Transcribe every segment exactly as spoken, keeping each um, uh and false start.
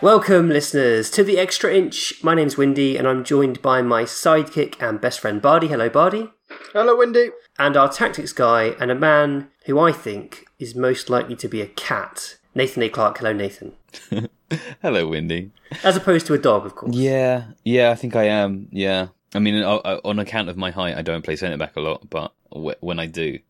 Welcome, listeners, to The Extra Inch. My name's Windy, and I'm joined by my sidekick and best friend, Bardi. Hello, Bardi. Hello, Windy. And our tactics guy, and a man who I think is most likely to be a cat, Nathan A. Clark. Hello, Nathan. Hello, Windy. As opposed to a dog, of course. Yeah, yeah, I think I am, yeah. I mean, on account of my height, I don't play centre-back a lot, but when I do...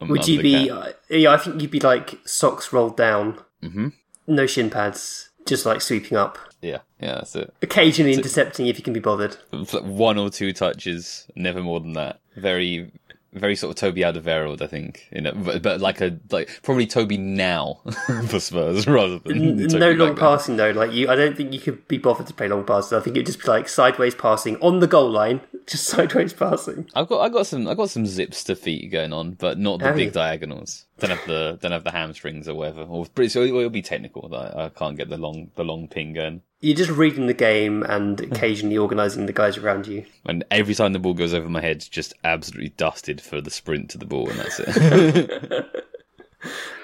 I'm Would you be... Cat. Yeah, I think you'd be like socks rolled down, mm-hmm. No shin pads... Just like sweeping up. Yeah, yeah, that's it. Occasionally that's intercepting it. If you can be bothered. One or two touches, never more than that. Very, very sort of Toby Alderweireld, I think. You know, but, but like a like probably Toby now for Spurs rather than Toby no long passing though. Like you, I don't think you could be bothered to play long passes. I think it'd just be like sideways passing on the goal line, just sideways passing. I've got, I got some, I got some zips to feet going on, but not the have big you? diagonals. Don't have the don't have the hamstrings or whatever. Or so it'll be technical. I, I can't get the long the long ping going. You're just reading the game and occasionally organising the guys around you. And every time the ball goes over my head, it's just absolutely dusted for the sprint to the ball, and that's it.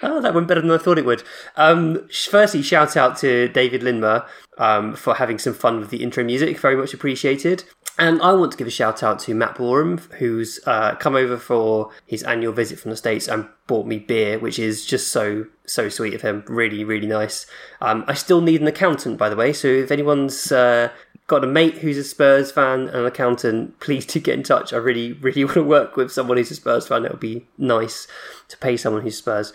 Oh, that went better than I thought it would. Um, firstly, shout out to David Lindner um, for having some fun with the intro music. Very much appreciated. And I want to give a shout out to Matt Borum, who's uh, come over for his annual visit from the States and bought me beer, which is just so, so sweet of him. Really, really nice. Um, I still need an accountant, by the way. So if anyone's uh, got a mate who's a Spurs fan and an accountant, please do get in touch. I really, really want to work with someone who's a Spurs fan. It would be nice to pay someone who's Spurs.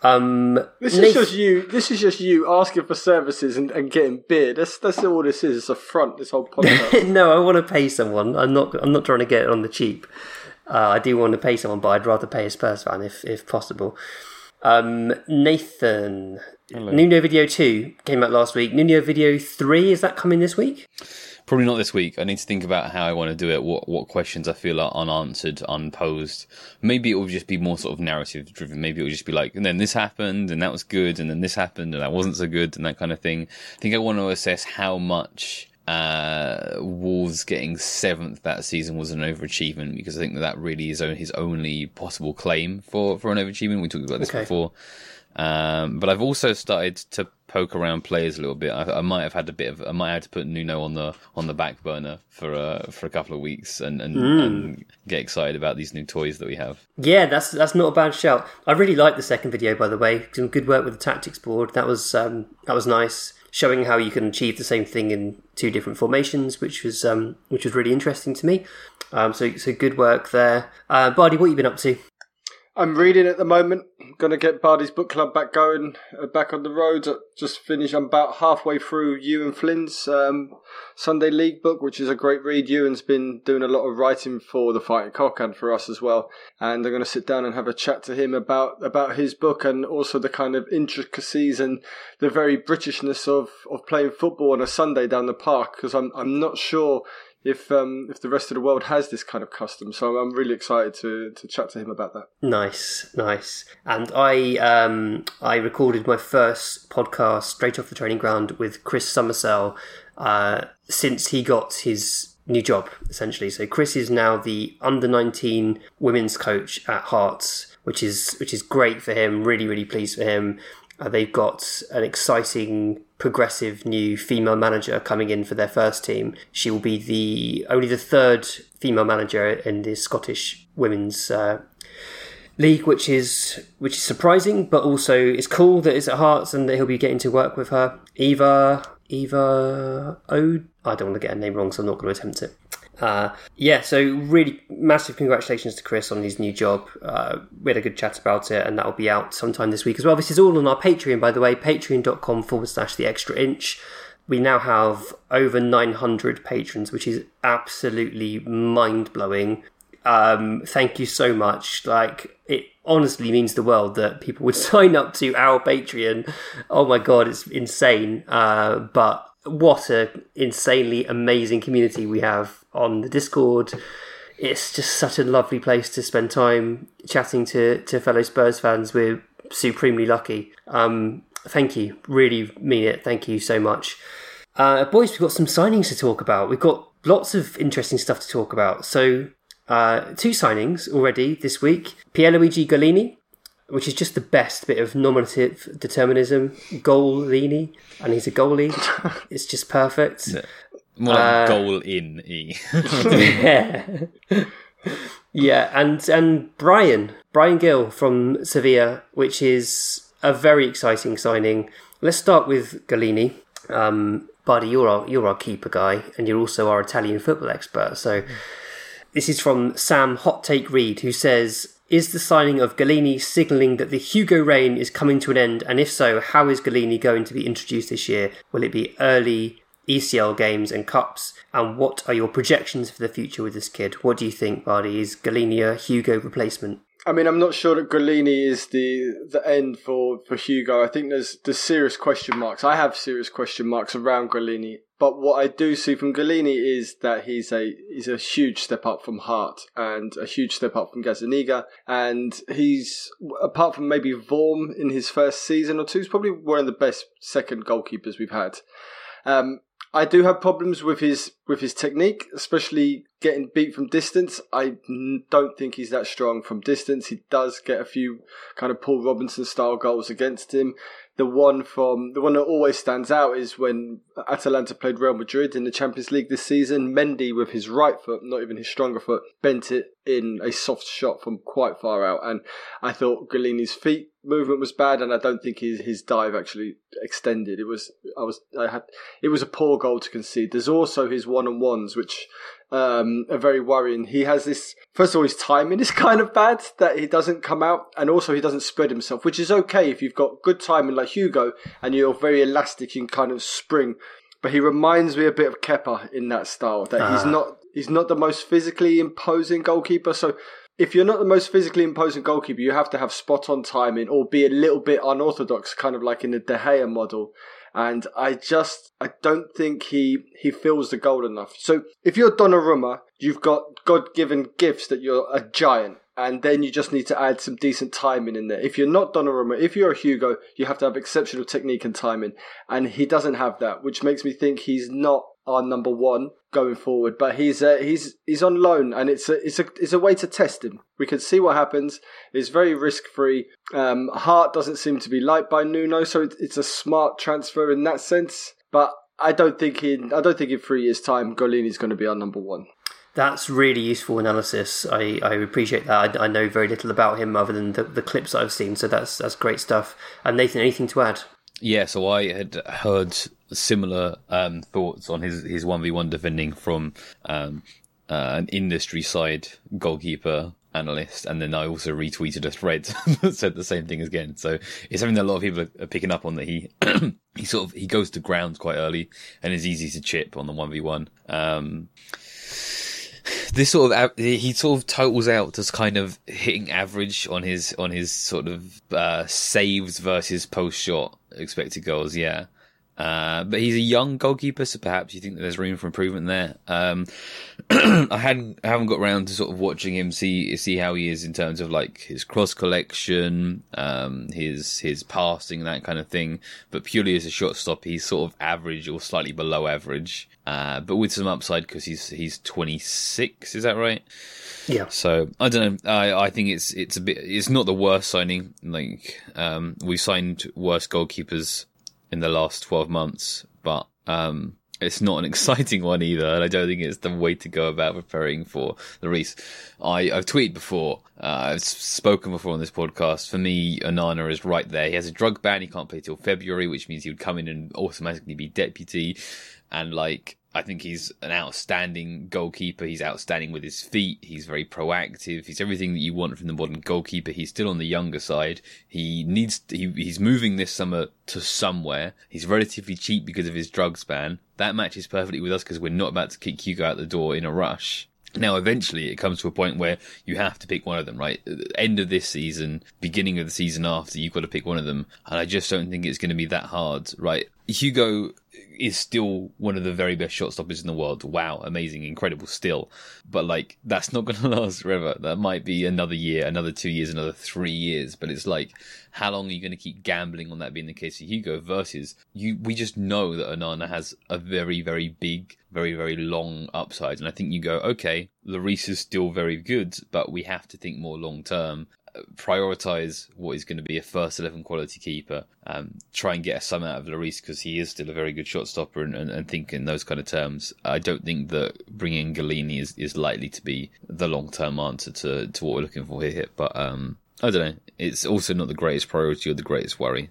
Um, this is Nathan... just you. This is just you asking for services and, and getting beer. That's that's all this is. It's a front. This whole podcast. No, I want to pay someone. I'm not. I'm not trying to get it on the cheap. Uh, I do want to pay someone, but I'd rather pay a Spurs fan if if possible. Um, Nathan, hello. Nuno Video two came out last week. Nuno Video three, is that coming this week? Probably not this week. I need to think about how I want to do it, what what questions I feel are unanswered, unposed. Maybe it will just be more sort of narrative driven. Maybe it will just be like, and then this happened, and that was good, and then this happened, and that wasn't so good, and that kind of thing. I think I want to assess how much uh, Wolves getting seventh that season was an overachievement, because I think that, that really is his only possible claim for, for an overachievement. We talked about this okay. before. Um, but I've also started to poke around players a little bit. I, I might have had a bit of, I might have to put Nuno on the on the back burner for uh, for a couple of weeks and and, mm. and get excited about these new toys that we have. Yeah, that's that's not a bad shout. I really liked the second video, by the way. Some good work with the tactics board. That was um, that was nice, showing how you can achieve the same thing in two different formations, which was um, which was really interesting to me. Um, so so good work there, uh, Bardi. What have you been up to? I'm reading at the moment. I'm going to get Bardi's book club back going, uh, back on the road. I just finished. I'm about halfway through Ewan Flynn's um, Sunday League book, which is a great read. Ewan's been doing a lot of writing for the Fighting Cock and for us as well. And I'm going to sit down and have a chat to him about, about his book and also the kind of intricacies and the very Britishness of, of playing football on a Sunday down the park, because I'm I'm not sure if um, if the rest of the world has this kind of custom. So I'm really excited to, to chat to him about that. Nice, nice. And I um, I recorded my first podcast straight off the training ground with Chris Somersell uh, since he got his new job, essentially. So Chris is now the under nineteen women's coach at Hearts, which is which is great for him, really, really pleased for him. Uh, they've got an exciting, progressive new female manager coming in for their first team. She will be the only the third female manager in the Scottish women's uh, league, which is which is surprising, but also it's cool that it's at Hearts and that he'll be getting to work with her. Eva, Eva, oh, I don't want to get her name wrong, so I'm not going to attempt it. Uh, yeah, so really massive congratulations to Chris on his new job. Uh, we had a good chat about it, and that'll be out sometime this week as well. This is all on our Patreon, by the way, patreon.com forward slash the extra inch. We now have over nine hundred patrons, which is absolutely mind-blowing. Um, thank you so much. Like, it honestly means the world that people would sign up to our Patreon. Oh my God, it's insane. Uh, but what a insanely amazing community we have on the Discord. It's just such a lovely place to spend time chatting to, to fellow Spurs fans. We're supremely lucky. Um, thank you. Really mean it. Thank you so much. Uh, boys, we've got some signings to talk about. We've got lots of interesting stuff to talk about. So uh, two signings already this week. Pierluigi Gollini, which is just the best bit of nominative determinism. Gollini, and he's a goalie. It's just perfect. Yeah. More like uh, goal-in-y. Yeah. Yeah, and, and Bryan, Bryan Gil from Sevilla, which is a very exciting signing. Let's start with Gollini. Um, Buddy, you're our, you're our keeper guy, and you're also our Italian football expert. So this is from Sam Hot Take Reed, who says, is the signing of Gollini signalling that the Hugo reign is coming to an end? And if so, how is Gollini going to be introduced this year? Will it be early E C L games and cups? And what are your projections for the future with this kid? What do you think, Bardi? Is Gollini a Hugo replacement? I mean, I'm not sure that Gollini is the the end for, for Hugo. I think there's, there's serious question marks. I have serious question marks around Gollini. But what I do see from Gollini is that he's a he's a huge step up from Hart and a huge step up from Gazzaniga. And he's, apart from maybe Vorm in his first season or two, he's probably one of the best second goalkeepers we've had. Um, I do have problems with his with his technique, especially getting beat from distance. I don't think he's that strong from distance. He does get a few kind of Paul Robinson-style goals against him. The one from the one that always stands out is when Atalanta played Real Madrid in the Champions League this season. Mendy, with his right foot, not even his stronger foot, bent it in a soft shot from quite far out. And I thought Gollini's feet movement was bad, and I don't think his his dive actually extended. It was I was I had it was a poor goal to concede. There's also his one on ones, which um, are very worrying. He has this. First of all, his timing is kind of bad, that he doesn't come out, and also he doesn't spread himself, which is okay if you've got good timing like Hugo and you're very elastic, you can kind of spring. But he reminds me a bit of Kepa in that style, that uh. he's not he's not the most physically imposing goalkeeper. So if you're not the most physically imposing goalkeeper, you have to have spot-on timing or be a little bit unorthodox, kind of like in the De Gea model. And I just, I don't think he, he fills the goal enough. So if you're Donnarumma, you've got God-given gifts that you're a giant. And then you just need to add some decent timing in there. If you're not Donnarumma, if you're a Hugo, you have to have exceptional technique and timing. And he doesn't have that, which makes me think he's not our number one going forward. But he's uh, he's he's on loan, and it's a it's a it's a way to test him. We can see what happens. It's very risk free. Um, Hart doesn't seem to be liked by Nuno, so it, it's a smart transfer in that sense. But I don't think in I don't think in three years' time, Gollini's going to be our number one. That's really useful analysis. I, I appreciate that. I, I know very little about him other than the, the clips I've seen, so that's that's great stuff. And Nathan, anything to add? Yeah, so I had heard similar um, thoughts on his, his one v one defending from um, uh, an industry side goalkeeper analyst, and then I also retweeted a thread that said the same thing again. So it's something that a lot of people are picking up on, that he he sort of he goes to ground quite early and is easy to chip on the one v one. Um, This sort of he sort of totals out just kind of hitting average on his on his sort of uh, saves versus post shot expected goals, yeah. Uh, but he's a young goalkeeper, so perhaps you think that there's room for improvement there. Um, I hadn't I haven't got around to sort of watching him see see how he is in terms of like his cross collection, um, his his passing, that kind of thing. But purely as a shortstop, he's sort of average or slightly below average, uh, but with some upside because he's he's twenty-six. Is that right? Yeah. So I don't know. I, I think it's it's a bit. It's not the worst signing. Like um, we signed worse goalkeepers in the last twelve months, but um, it's not an exciting one either, and I don't think it's the way to go about preparing for the race. I, I've tweeted before, uh, I've spoken before on this podcast. For me, Onana is right there. He has a drug ban, he can't play till February, which means he would come in and automatically be deputy, and like, I think he's an outstanding goalkeeper. He's outstanding with his feet. He's very proactive. He's everything that you want from the modern goalkeeper. He's still on the younger side. He needs. He, he's moving this summer to somewhere. He's relatively cheap because of his drugs ban. That matches perfectly with us because we're not about to kick Hugo out the door in a rush. Now, eventually, it comes to a point where you have to pick one of them, right? At the end of this season, beginning of the season after, you've got to pick one of them. And I just don't think it's going to be that hard, right? Hugo is still one of the very best shot-stoppers in the world. Wow, amazing, incredible still. But, like, that's not going to last forever. That might be another year, another two years, another three years. But it's like, how long are you going to keep gambling on that being the case for Hugo? Versus, you, we just know that Onana has a very, very big, very, very long upside. And I think you go, okay, Lloris is still very good, but we have to think more long-term. Prioritise what is going to be a first eleven quality keeper. Um, try and get a sum out of Lloris because he is still a very good shot stopper, and, and, and think in those kind of terms. I don't think that bringing Gollini is, is likely to be the long term answer to, to what we're looking for here. But um, I don't know. It's also not the greatest priority or the greatest worry.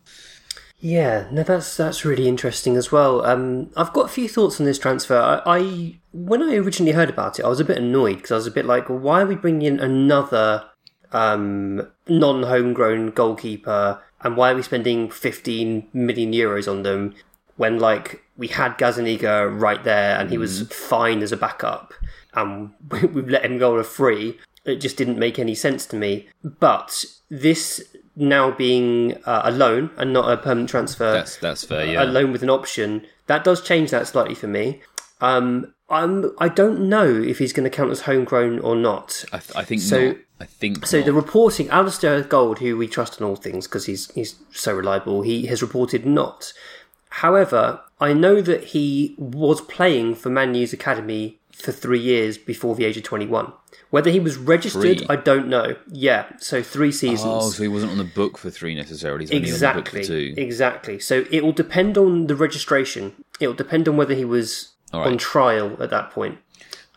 Yeah, no, that's that's really interesting as well. Um, I've got a few thoughts on this transfer. I, I when I originally heard about it, I was a bit annoyed because I was a bit like, well, why are we bringing in another um non-homegrown goalkeeper, and why are we spending fifteen million euros on them when, like, we had Gazaniga right there and he mm. was fine as a backup, and um, we've let him go on a free? It just didn't make any sense to me. But this now being uh, a loan and not a permanent transfer, that's that's fair. Yeah, a loan with an option, that does change that slightly for me. um I'm, I don't know if he's going to count as homegrown or not. I, th- I think so. Not. I think so. Not. The reporting, Alistair Gold, who we trust on all things because he's he's so reliable, he has reported not. However, I know that he was playing for Man U's academy for three years before the age of twenty-one. Whether he was registered, three. I don't know. Yeah, so three seasons. Oh, so he wasn't on the book for three necessarily. He's exactly. Only on the book for two. Exactly. So it will depend on the registration. It will depend on whether he was. Right. On trial at that point.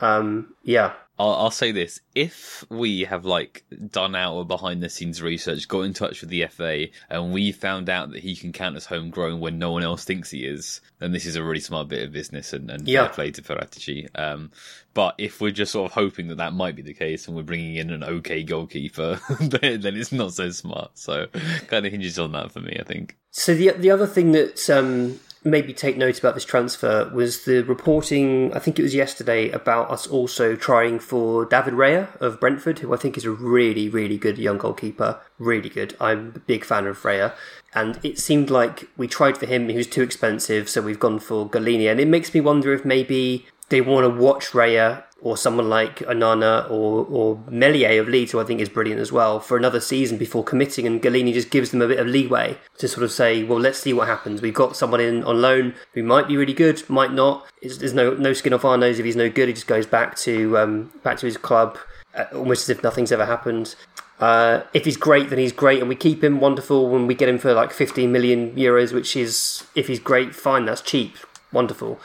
Um, yeah. I'll, I'll say this. If we have, like, done our behind-the-scenes research, got in touch with the F A, and we found out that he can count as homegrown when no one else thinks he is, then this is a really smart bit of business, and, and yeah. fair play to Paratici. Um, but if we're just sort of hoping that that might be the case and we're bringing in an okay goalkeeper, then, then it's not so smart. So kind of hinges on that for me, I think. So the, the other thing that's... Um... maybe take note about this transfer was the reporting, I think it was yesterday, about us also trying for David Raya of Brentford, who I think is a really, really good young goalkeeper. Really good. I'm a big fan of Raya. And it seemed like we tried for him, he was too expensive, so we've gone for Gollini. And it makes me wonder if maybe they want to watch Raya or someone like Onana or, or Melier of Leeds, who I think is brilliant as well, for another season before committing, and Gollini just gives them a bit of leeway to sort of say, well, let's see what happens. We've got someone in on loan who might be really good, might not. It's, there's no no skin off our nose if he's no good. He just goes back to um, back to his club, uh, almost as if nothing's ever happened. Uh, if he's great, then he's great, and we keep him, wonderful. When we get him for like fifteen million euros, which is, if he's great, fine, that's cheap, wonderful.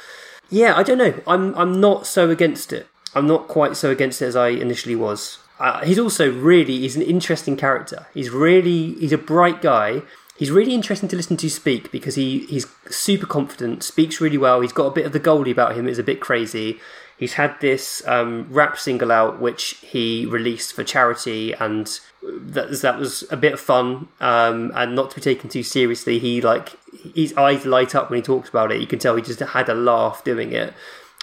Yeah, I don't know. I'm I'm not so against it. I'm not quite so against it as I initially was. Uh, he's also really, he's an interesting character. He's really, he's a bright guy. He's really interesting to listen to speak because he, he's super confident, speaks really well. He's got a bit of the Goldie about him. It's a bit crazy. He's had this um, rap single out, which he released for charity, and that, that was a bit of fun, um, and not to be taken too seriously. He like, his eyes light up when he talks about it. You can tell he just had a laugh doing it.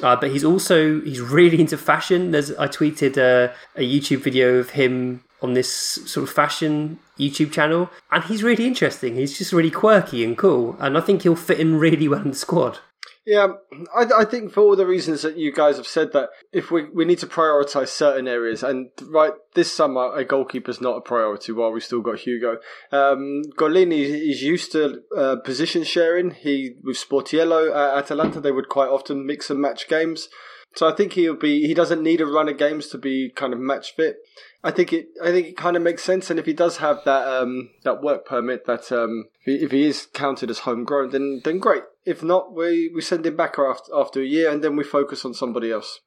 Uh, but he's also, he's really into fashion. There's, I tweeted uh, a YouTube video of him on this sort of fashion YouTube channel, and he's really interesting. He's just really quirky and cool, and I think he'll fit in really well in the squad. Yeah, I, I think for all the reasons that you guys have said, that if we we need to prioritise certain areas, and right this summer a goalkeeper's not a priority while we've still got Hugo. Um, Gollini is used to uh, position sharing. He with Sportiello at Atalanta, they would quite often mix and match games. So I think he'll be. He doesn't need a run of games to be kind of match fit. I think it. I think it kind of makes sense. And if he does have that um, that work permit, that um, if he is counted as homegrown, then then great. If not, we, we send him back after after a year, and then we focus on somebody else.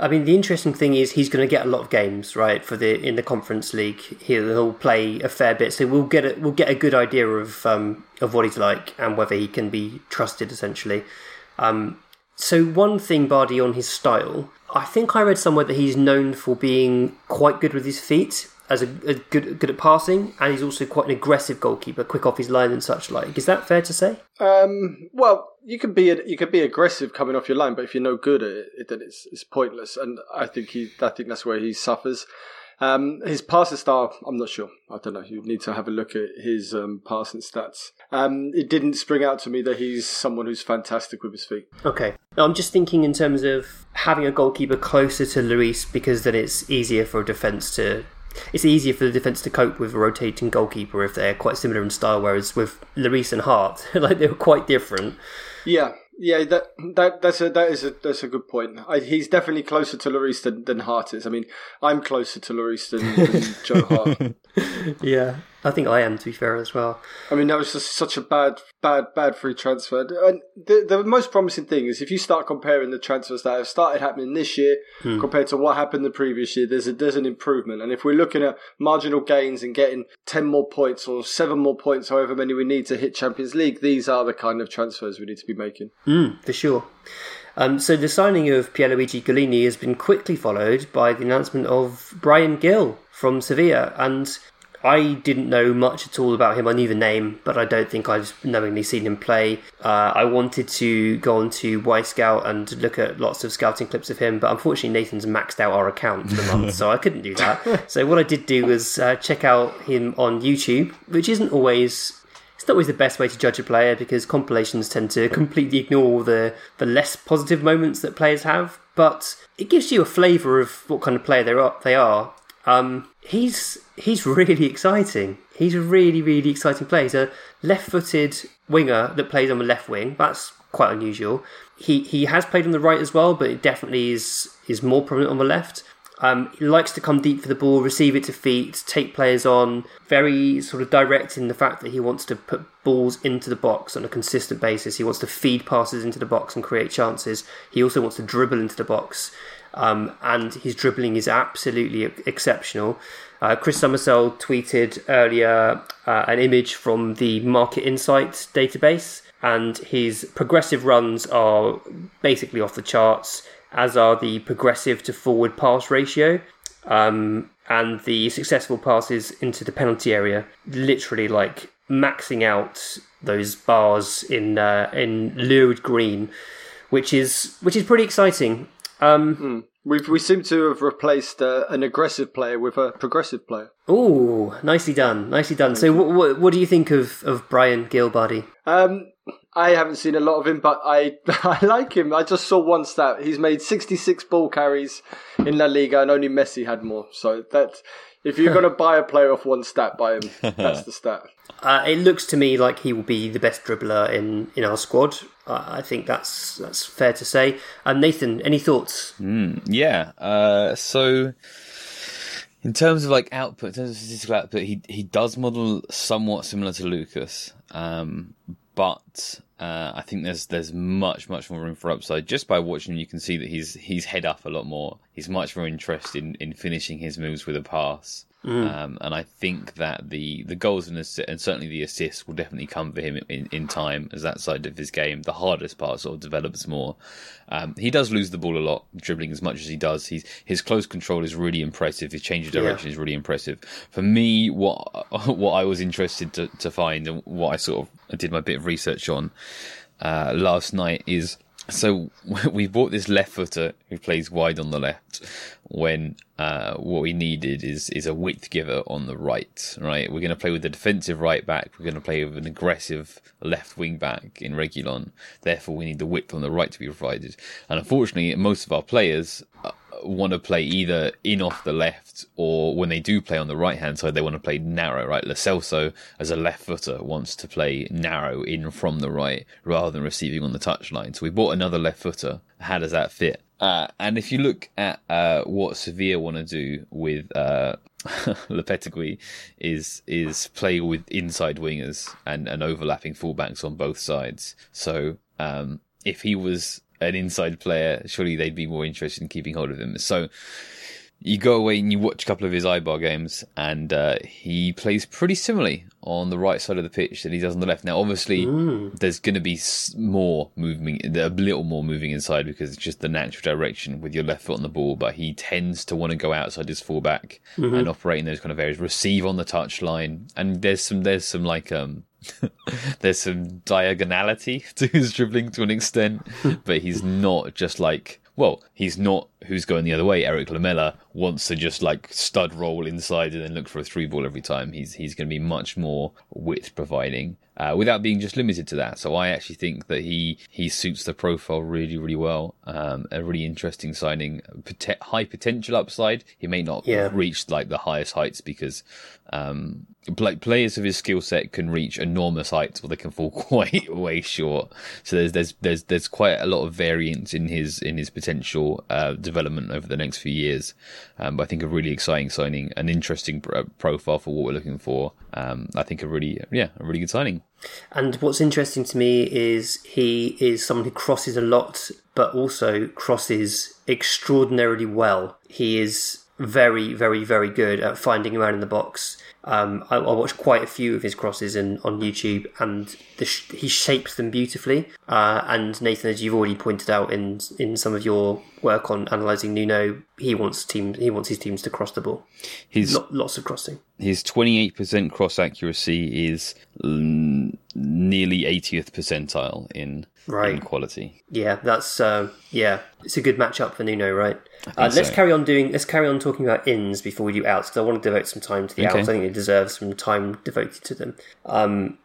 I mean, the interesting thing is he's going to get a lot of games, right? For the in the Conference League, he'll, he'll play a fair bit, so we'll get a, we'll get a good idea of um, of what he's like and whether he can be trusted, essentially. Um, so one thing, Bardi, on his style, I think I read somewhere that he's known for being quite good with his feet, as a, a good good at passing, and he's also quite an aggressive goalkeeper, quick off his line and such like. Is that fair to say? Um, well, you can be you can be aggressive coming off your line, but if you're no good at it, then it's it's pointless. And I think he I think that's where he suffers. Um, his passing style, I'm not sure. I don't know. You'd need to have a look at his um, passing stats. Um, it didn't spring out to me that he's someone who's fantastic with his feet. Okay. I'm just thinking in terms of having a goalkeeper closer to Lloris, because then it's easier for a defence to... It's easier for the defence to cope with a rotating goalkeeper if they're quite similar in style, whereas with Lloris and Hart, like they were quite different. Yeah, yeah, that that that's a that is a that's a good point. I, he's definitely closer to Lloris than, than Hart is. I mean, I'm closer to Lloris than, than Joe Hart. Yeah, I think I am, to be fair, as well. I mean, that was just such a bad, bad, bad free transfer. And the, the most promising thing is if you start comparing the transfers that have started happening this year hmm. compared to what happened the previous year, there's a, there's an improvement. And if we're looking at marginal gains and getting ten more points or seven more points, however many we need to hit Champions League, these are the kind of transfers we need to be making. Mm, for sure. Um, so the signing of Pierluigi Gollini has been quickly followed by the announcement of Bryan Gil from Sevilla, and... I didn't know much at all about him. I knew the name, but I don't think I've knowingly seen him play. Uh, I wanted to go on to Y Scout and look at lots of scouting clips of him, but unfortunately Nathan's maxed out our account for the month, so I couldn't do that. So what I did do was uh, check out him on YouTube, which isn't always... It's not always the best way to judge a player, because compilations tend to completely ignore all the, the less positive moments that players have, but it gives you a flavour of what kind of player they are. They are. Um, he's he's really exciting. He's a really, really exciting player. He's a left-footed winger that plays on the left wing. That's quite unusual. He he has played on the right as well, but it definitely is, is more prominent on the left. Um, he likes to come deep for the ball, receive it to feet, take players on, very sort of direct in the fact that he wants to put balls into the box on a consistent basis. He wants to feed passes into the box and create chances. He also wants to dribble into the box. Um, and his dribbling is absolutely exceptional. Uh, Chris Somersell tweeted earlier uh, an image from the Market Insights database, and his progressive runs are basically off the charts, as are the progressive to forward pass ratio, um, and the successful passes into the penalty area, literally like maxing out those bars in uh, in lurid green, which is which is pretty exciting. Um, mm. We we seem to have replaced uh, an aggressive player with a progressive player. Oh, nicely done, nicely done. So, what what, what do you think of of Bryan Gil, buddy? Um, I haven't seen a lot of him, but I I like him. I just saw one stat: he's made sixty-six ball carries in La Liga, and only Messi had more. So that if you're going to buy a player off one stat, buy him. That's the stat. Uh, it looks to me like he will be the best dribbler in, in our squad. Uh, I think that's that's fair to say. Um, Nathan, any thoughts? Mm, yeah. Uh, so, in terms of like output, in terms of statistical output, he he does model somewhat similar to Lucas, um, but uh, I think there's there's much much more room for upside. Just by watching him, you can see that he's he's head up a lot more. He's much more interested in, in finishing his moves with a pass. Mm. Um, and I think that the, the goals and, assi- and certainly the assists will definitely come for him in, in time, as that side of his game, the hardest part, sort of develops more. Um, he does lose the ball a lot, dribbling as much as he does. He's, his close control is really impressive. His change of direction yeah. is really impressive. For me, what what I was interested to, to find, and what I sort of did my bit of research on uh, last night is... So we bought this left footer who plays wide on the left when uh, what we needed is is a width giver on the right, right? We're going to play with a defensive right back. We're going to play with an aggressive left wing back in Reguilon. Therefore, we need the width on the right to be provided. And unfortunately, most of our players want to play either in off the left, or when they do play on the right-hand side, they want to play narrow, right? Lo Celso, as a left-footer, wants to play narrow in from the right rather than receiving on the touchline. So we bought another left-footer. How does that fit? Uh, and if you look at uh, what Sevilla want to do with uh, Lopetegui is is play with inside wingers and, and overlapping fullbacks on both sides. So um, if he was... an inside player, surely they'd be more interested in keeping hold of him. So you go away and you watch a couple of his Eibar games, and uh, he plays pretty similarly on the right side of the pitch than he does on the left. Now, obviously, Ooh. there's going to be more moving, a little more moving inside, because it's just the natural direction with your left foot on the ball, but he tends to want to go outside his fullback mm-hmm. and operate in those kind of areas, receive on the touchline, and there's some, there's some like... um. There's some diagonality to his dribbling to an extent, but he's not just like well, he's not who's going the other way. Eric Lamela wants to just like stud roll inside and then look for a three ball every time. He's he's going to be much more width providing uh, without being just limited to that. So I actually think that he he suits the profile really, really well. Um, a really interesting signing, pot- high potential upside. He may not yeah. reach like the highest heights because um, like players of his skill set can reach enormous heights or they can fall quite way short. So there's there's there's there's quite a lot of variance in his in his potential uh, development over the next few years. Um, but I think a really exciting signing, an interesting pro- profile for what we're looking for. Um, I think a really yeah a really good signing. And what's interesting to me is he is someone who crosses a lot, but also crosses extraordinarily well. He is very, very, very good at finding a man in the box. Um, I, I watched quite a few of his crosses in, on YouTube, and the sh- he shapes them beautifully. Uh, and Nathan, as you've already pointed out in in some of your work on analysing Nuno, he wants team he wants his teams to cross the ball. His L- lots of crossing. His twenty-eight percent cross accuracy is l- nearly eightieth percentile in, right. in quality. Yeah, that's uh, yeah, it's a good match up for Nuno, right? Uh, let's so. carry on doing. Let's carry on talking about ins before we do outs, because I want to devote some time to the okay. outs. I think they deserve some time devoted to them. Um,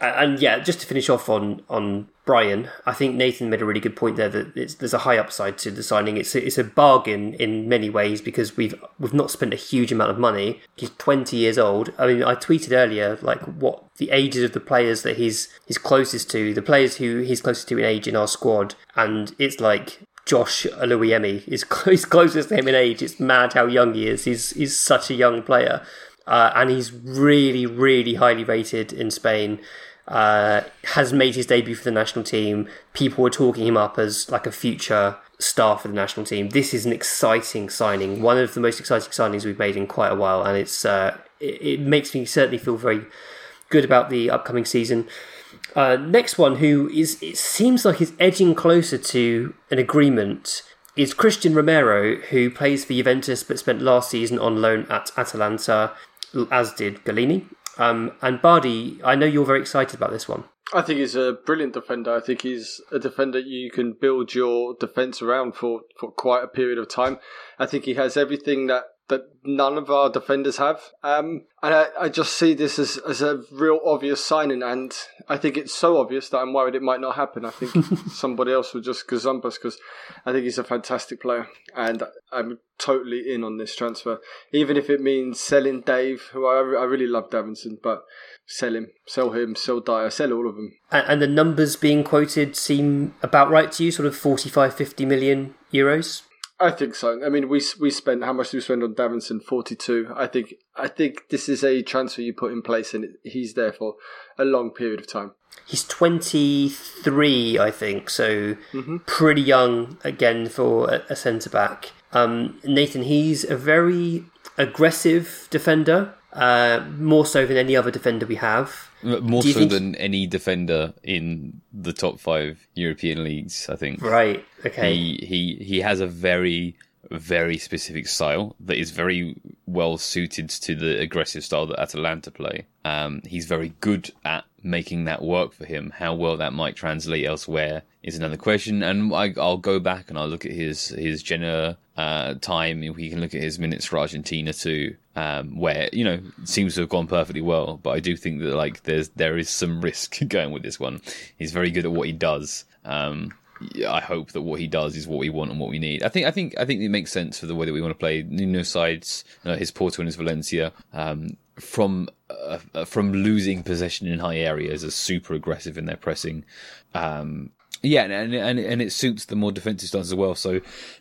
and yeah, just to finish off on on Bryan, I think Nathan made a really good point there that it's, there's a high upside to the signing. It's a, it's a bargain in many ways because we've we've not spent a huge amount of money. He's twenty years old. I mean, I tweeted earlier like what the ages of the players that he's he's closest to, the players who he's closest to in age in our squad, and it's like. Josh Aluiemi is close, closest to him in age. It's mad how young he is. He's he's such a young player. Uh, and he's really, really highly rated in Spain. Uh, has made his debut for the national team. People were talking him up as like a future star for the national team. This is an exciting signing. One of the most exciting signings we've made in quite a while. And it's uh, it, it makes me certainly feel very good about the upcoming season. Uh, next one, who is it seems like is edging closer to an agreement, is Cristian Romero, who plays for Juventus but spent last season on loan at Atalanta, as did Gollini. Um, and Bardi, I know you're very excited about this one. I think he's a brilliant defender. I think he's a defender you can build your defence around for, for quite a period of time. I think he has everything that that none of our defenders have. Um, and I, I just see this as, as a real obvious signing. And I think it's so obvious that I'm worried it might not happen. I think somebody else will just gazump us because I think he's a fantastic player. And I'm totally in on this transfer. Even if it means selling Dave, who I, I really love Davinson, but sell him, sell him, sell Dyer, sell all of them. And, and the numbers being quoted seem about right to you, sort of forty-five, fifty million euros? I think so. I mean, we we spent, how much do we spend on Davinson? forty-two. I think I think this is a transfer you put in place and it, he's there for a long period of time. He's twenty-three, I think, so mm-hmm. pretty young again for a, a centre-back. Um, Nathan, he's a very aggressive defender, uh, more so than any other defender we have. More so think... than any defender in the top five European leagues, I think. Right, okay. He he, he has a very, very specific style that is very well suited to the aggressive style that Atalanta play. Um, he's very good at making that work for him. How well that might translate elsewhere is another question. And I, I'll go back and I'll look at his, his Genoa uh, time. We can look at his minutes for Argentina too, um, where, you know, seems to have gone perfectly well. But I do think that, like, there's there is some risk going with this one. He's very good at what he does. Um I hope that what he does is what we want and what we need. I think I think I think it makes sense for the way that we want to play. Nuno's sides, you know, his Porto and his Valencia, um, from uh, from losing possession in high areas, are super aggressive in their pressing. Um, yeah, and, and and it suits the more defensive styles as well. So,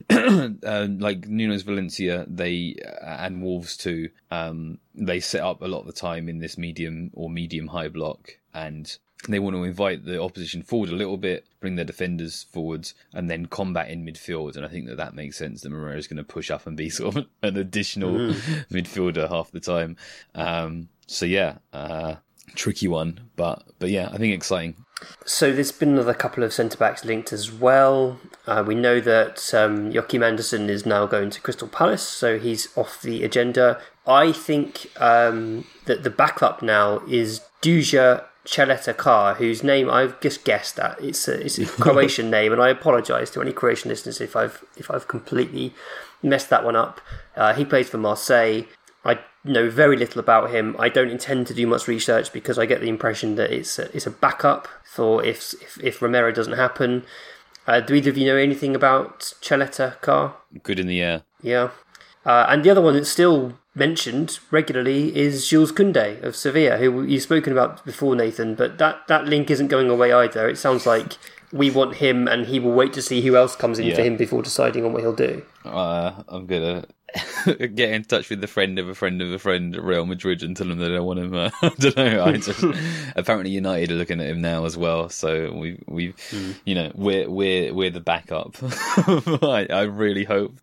uh, like Nuno's Valencia, they and Wolves too. Um, they set up a lot of the time in this medium or medium high block and. They want to invite the opposition forward a little bit, bring their defenders forwards, and then combat in midfield. And I think that that makes sense that Romero is going to push up and be sort of an additional mm. midfielder half the time. Um, so, yeah, uh, tricky one. But, but yeah, I think exciting. So there's been another couple of centre-backs linked as well. Uh, we know that um, Joachim Andersen is now going to Crystal Palace, so he's off the agenda. I think um, that the backup now is Duja Chaleta Kar, whose name I've just guessed at. It's a, it's a Croatian name, and I apologise to any Croatian listeners if I've if I've completely messed that one up. Uh, he plays for Marseille. I know very little about him. I don't intend to do much research because I get the impression that it's a, it's a backup for if if, if Romero doesn't happen. Uh, do either of you know anything about Chaleta Kar? Good in the air. Yeah. Uh, and the other one that's still mentioned regularly is Jules Koundé of Sevilla, who you've spoken about before, Nathan, but that, that link isn't going away either. It sounds like we want him and he will wait to see who else comes in yeah. for him before deciding on what he'll do. Uh, I'm going to get in touch with the friend of a friend of a friend at Real Madrid and tell them that I want him. Uh, I don't know. I just, apparently United are looking at him now as well. So we, we, mm. you know, we're, we're, we're the backup. I, I really hope...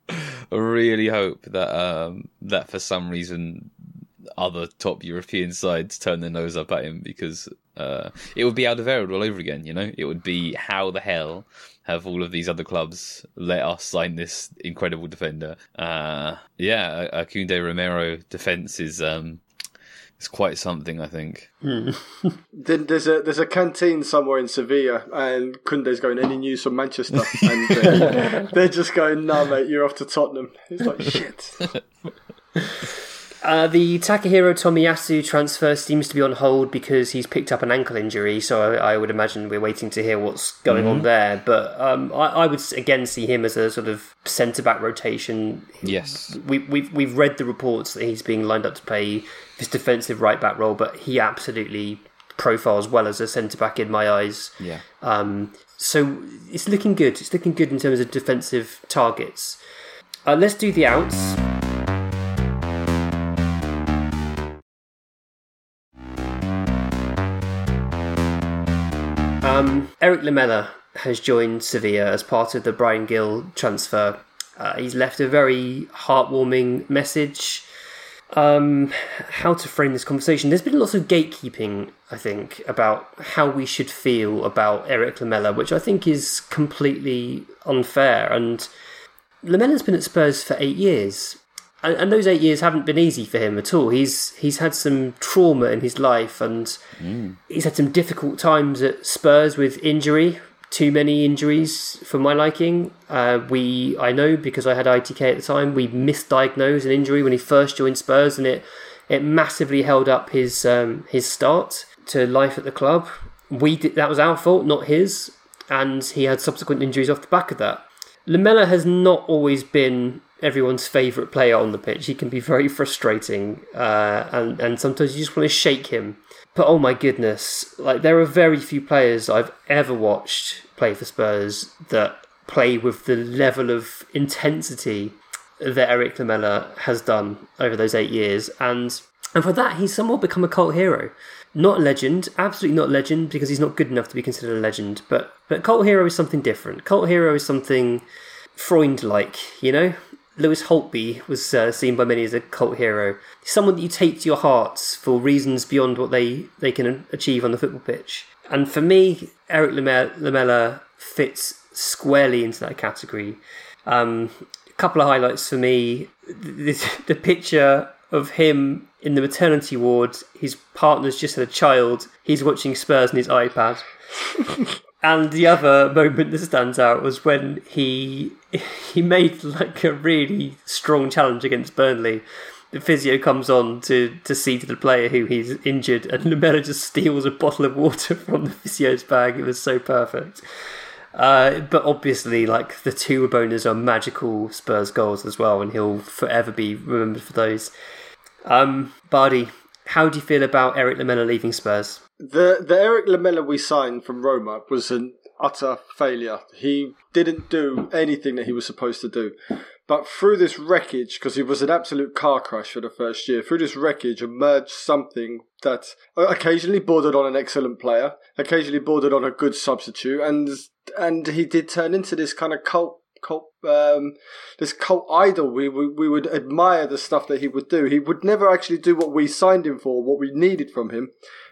I really hope that um, that for some reason other top European sides turn their nose up at him, because uh, it would be Alderweireld all over again, you know? It would be, how the hell have all of these other clubs let us sign this incredible defender? Uh, yeah, a, a Koundé Romero defence is... Um, It's quite something, I think. Mm. there's a there's a canteen somewhere in Sevilla, and Koundé's going, any news from Manchester? And uh, they're just going, nah, mate, you're off to Tottenham. It's like, shit. Uh, the Takehiro Tomiyasu transfer seems to be on hold because he's picked up an ankle injury, so I, I would imagine we're waiting to hear what's going mm-hmm. on there. But um, I, I would again see him as a sort of centre-back rotation. Yes. We, we've, we've read the reports that he's being lined up to play this defensive right-back role, but he absolutely profiles well as a centre-back in my eyes. Yeah. Um, so it's looking good. It's looking good in terms of defensive targets. Uh, let's do the outs. Um, Eric Lamela has joined Sevilla as part of the Bryan Gil transfer. Uh, he's left a very heartwarming message. Um, how to frame this conversation? There's been lots of gatekeeping, I think, about how we should feel about Eric Lamela, which I think is completely unfair. And Lamela's been at Spurs for eight years. And, and those eight years haven't been easy for him at all. He's he's had some trauma in his life, and mm. he's had some difficult times at Spurs with injury. Too many injuries for my liking. Uh, we I know because I had I T K at the time. We misdiagnosed an injury when he first joined Spurs, and it it massively held up his um, his start to life at the club. We did, that was our fault, not his. And he had subsequent injuries off the back of that. Lamela has not always been everyone's favourite player on the pitch. He can be very frustrating, uh, and, and sometimes you just want to shake him. But oh my goodness, like, there are very few players I've ever watched play for Spurs that play with the level of intensity that Eric Lamela has done over those eight years. And, and for that, he's somewhat become a cult hero. Not a legend, absolutely not a legend, because he's not good enough to be considered a legend. But, but cult hero is something different. Cult hero is something Freund-like, you know? Lewis Holtby was uh, seen by many as a cult hero. Someone that you take to your hearts for reasons beyond what they, they can achieve on the football pitch. And for me, Eric Lamela fits squarely into that category. Um, a couple of highlights for me. The, the picture of him in the maternity ward. His partner's just had a child. He's watching Spurs on his iPad. And the other moment that stands out was when he he made like a really strong challenge against Burnley. The physio comes on to, to see to the player who he's injured, and Lamela just steals a bottle of water from the physio's bag. It was so perfect. Uh, but obviously, like, the two boners are magical Spurs goals as well, and he'll forever be remembered for those. Um, Bardi, how do you feel about Eric Lamela leaving Spurs? The the Eric Lamela we signed from Roma was an utter failure. He didn't do anything that he was supposed to do. But through this wreckage, because he was an absolute car crash for the first year, through this wreckage emerged something that occasionally bordered on an excellent player, occasionally bordered on a good substitute, and and he did turn into this kind of cult cult um this cult idol. We, we we would admire the stuff that he would do. He would never actually do what we signed him for, what we needed from him,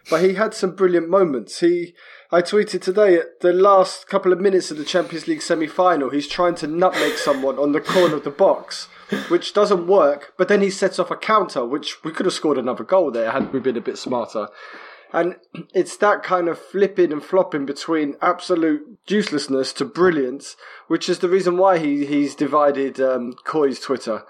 but he had some brilliant moments. He I tweeted today, at the last couple of minutes of the Champions League semi-final, he's trying to nutmeg someone on the corner of the box, which doesn't work, but then he sets off a counter, which we could have scored another goal there had we been a bit smarter. And it's that kind of flipping and flopping between absolute uselessness to brilliance, which is the reason why he, he's divided um, Coy's Twitter.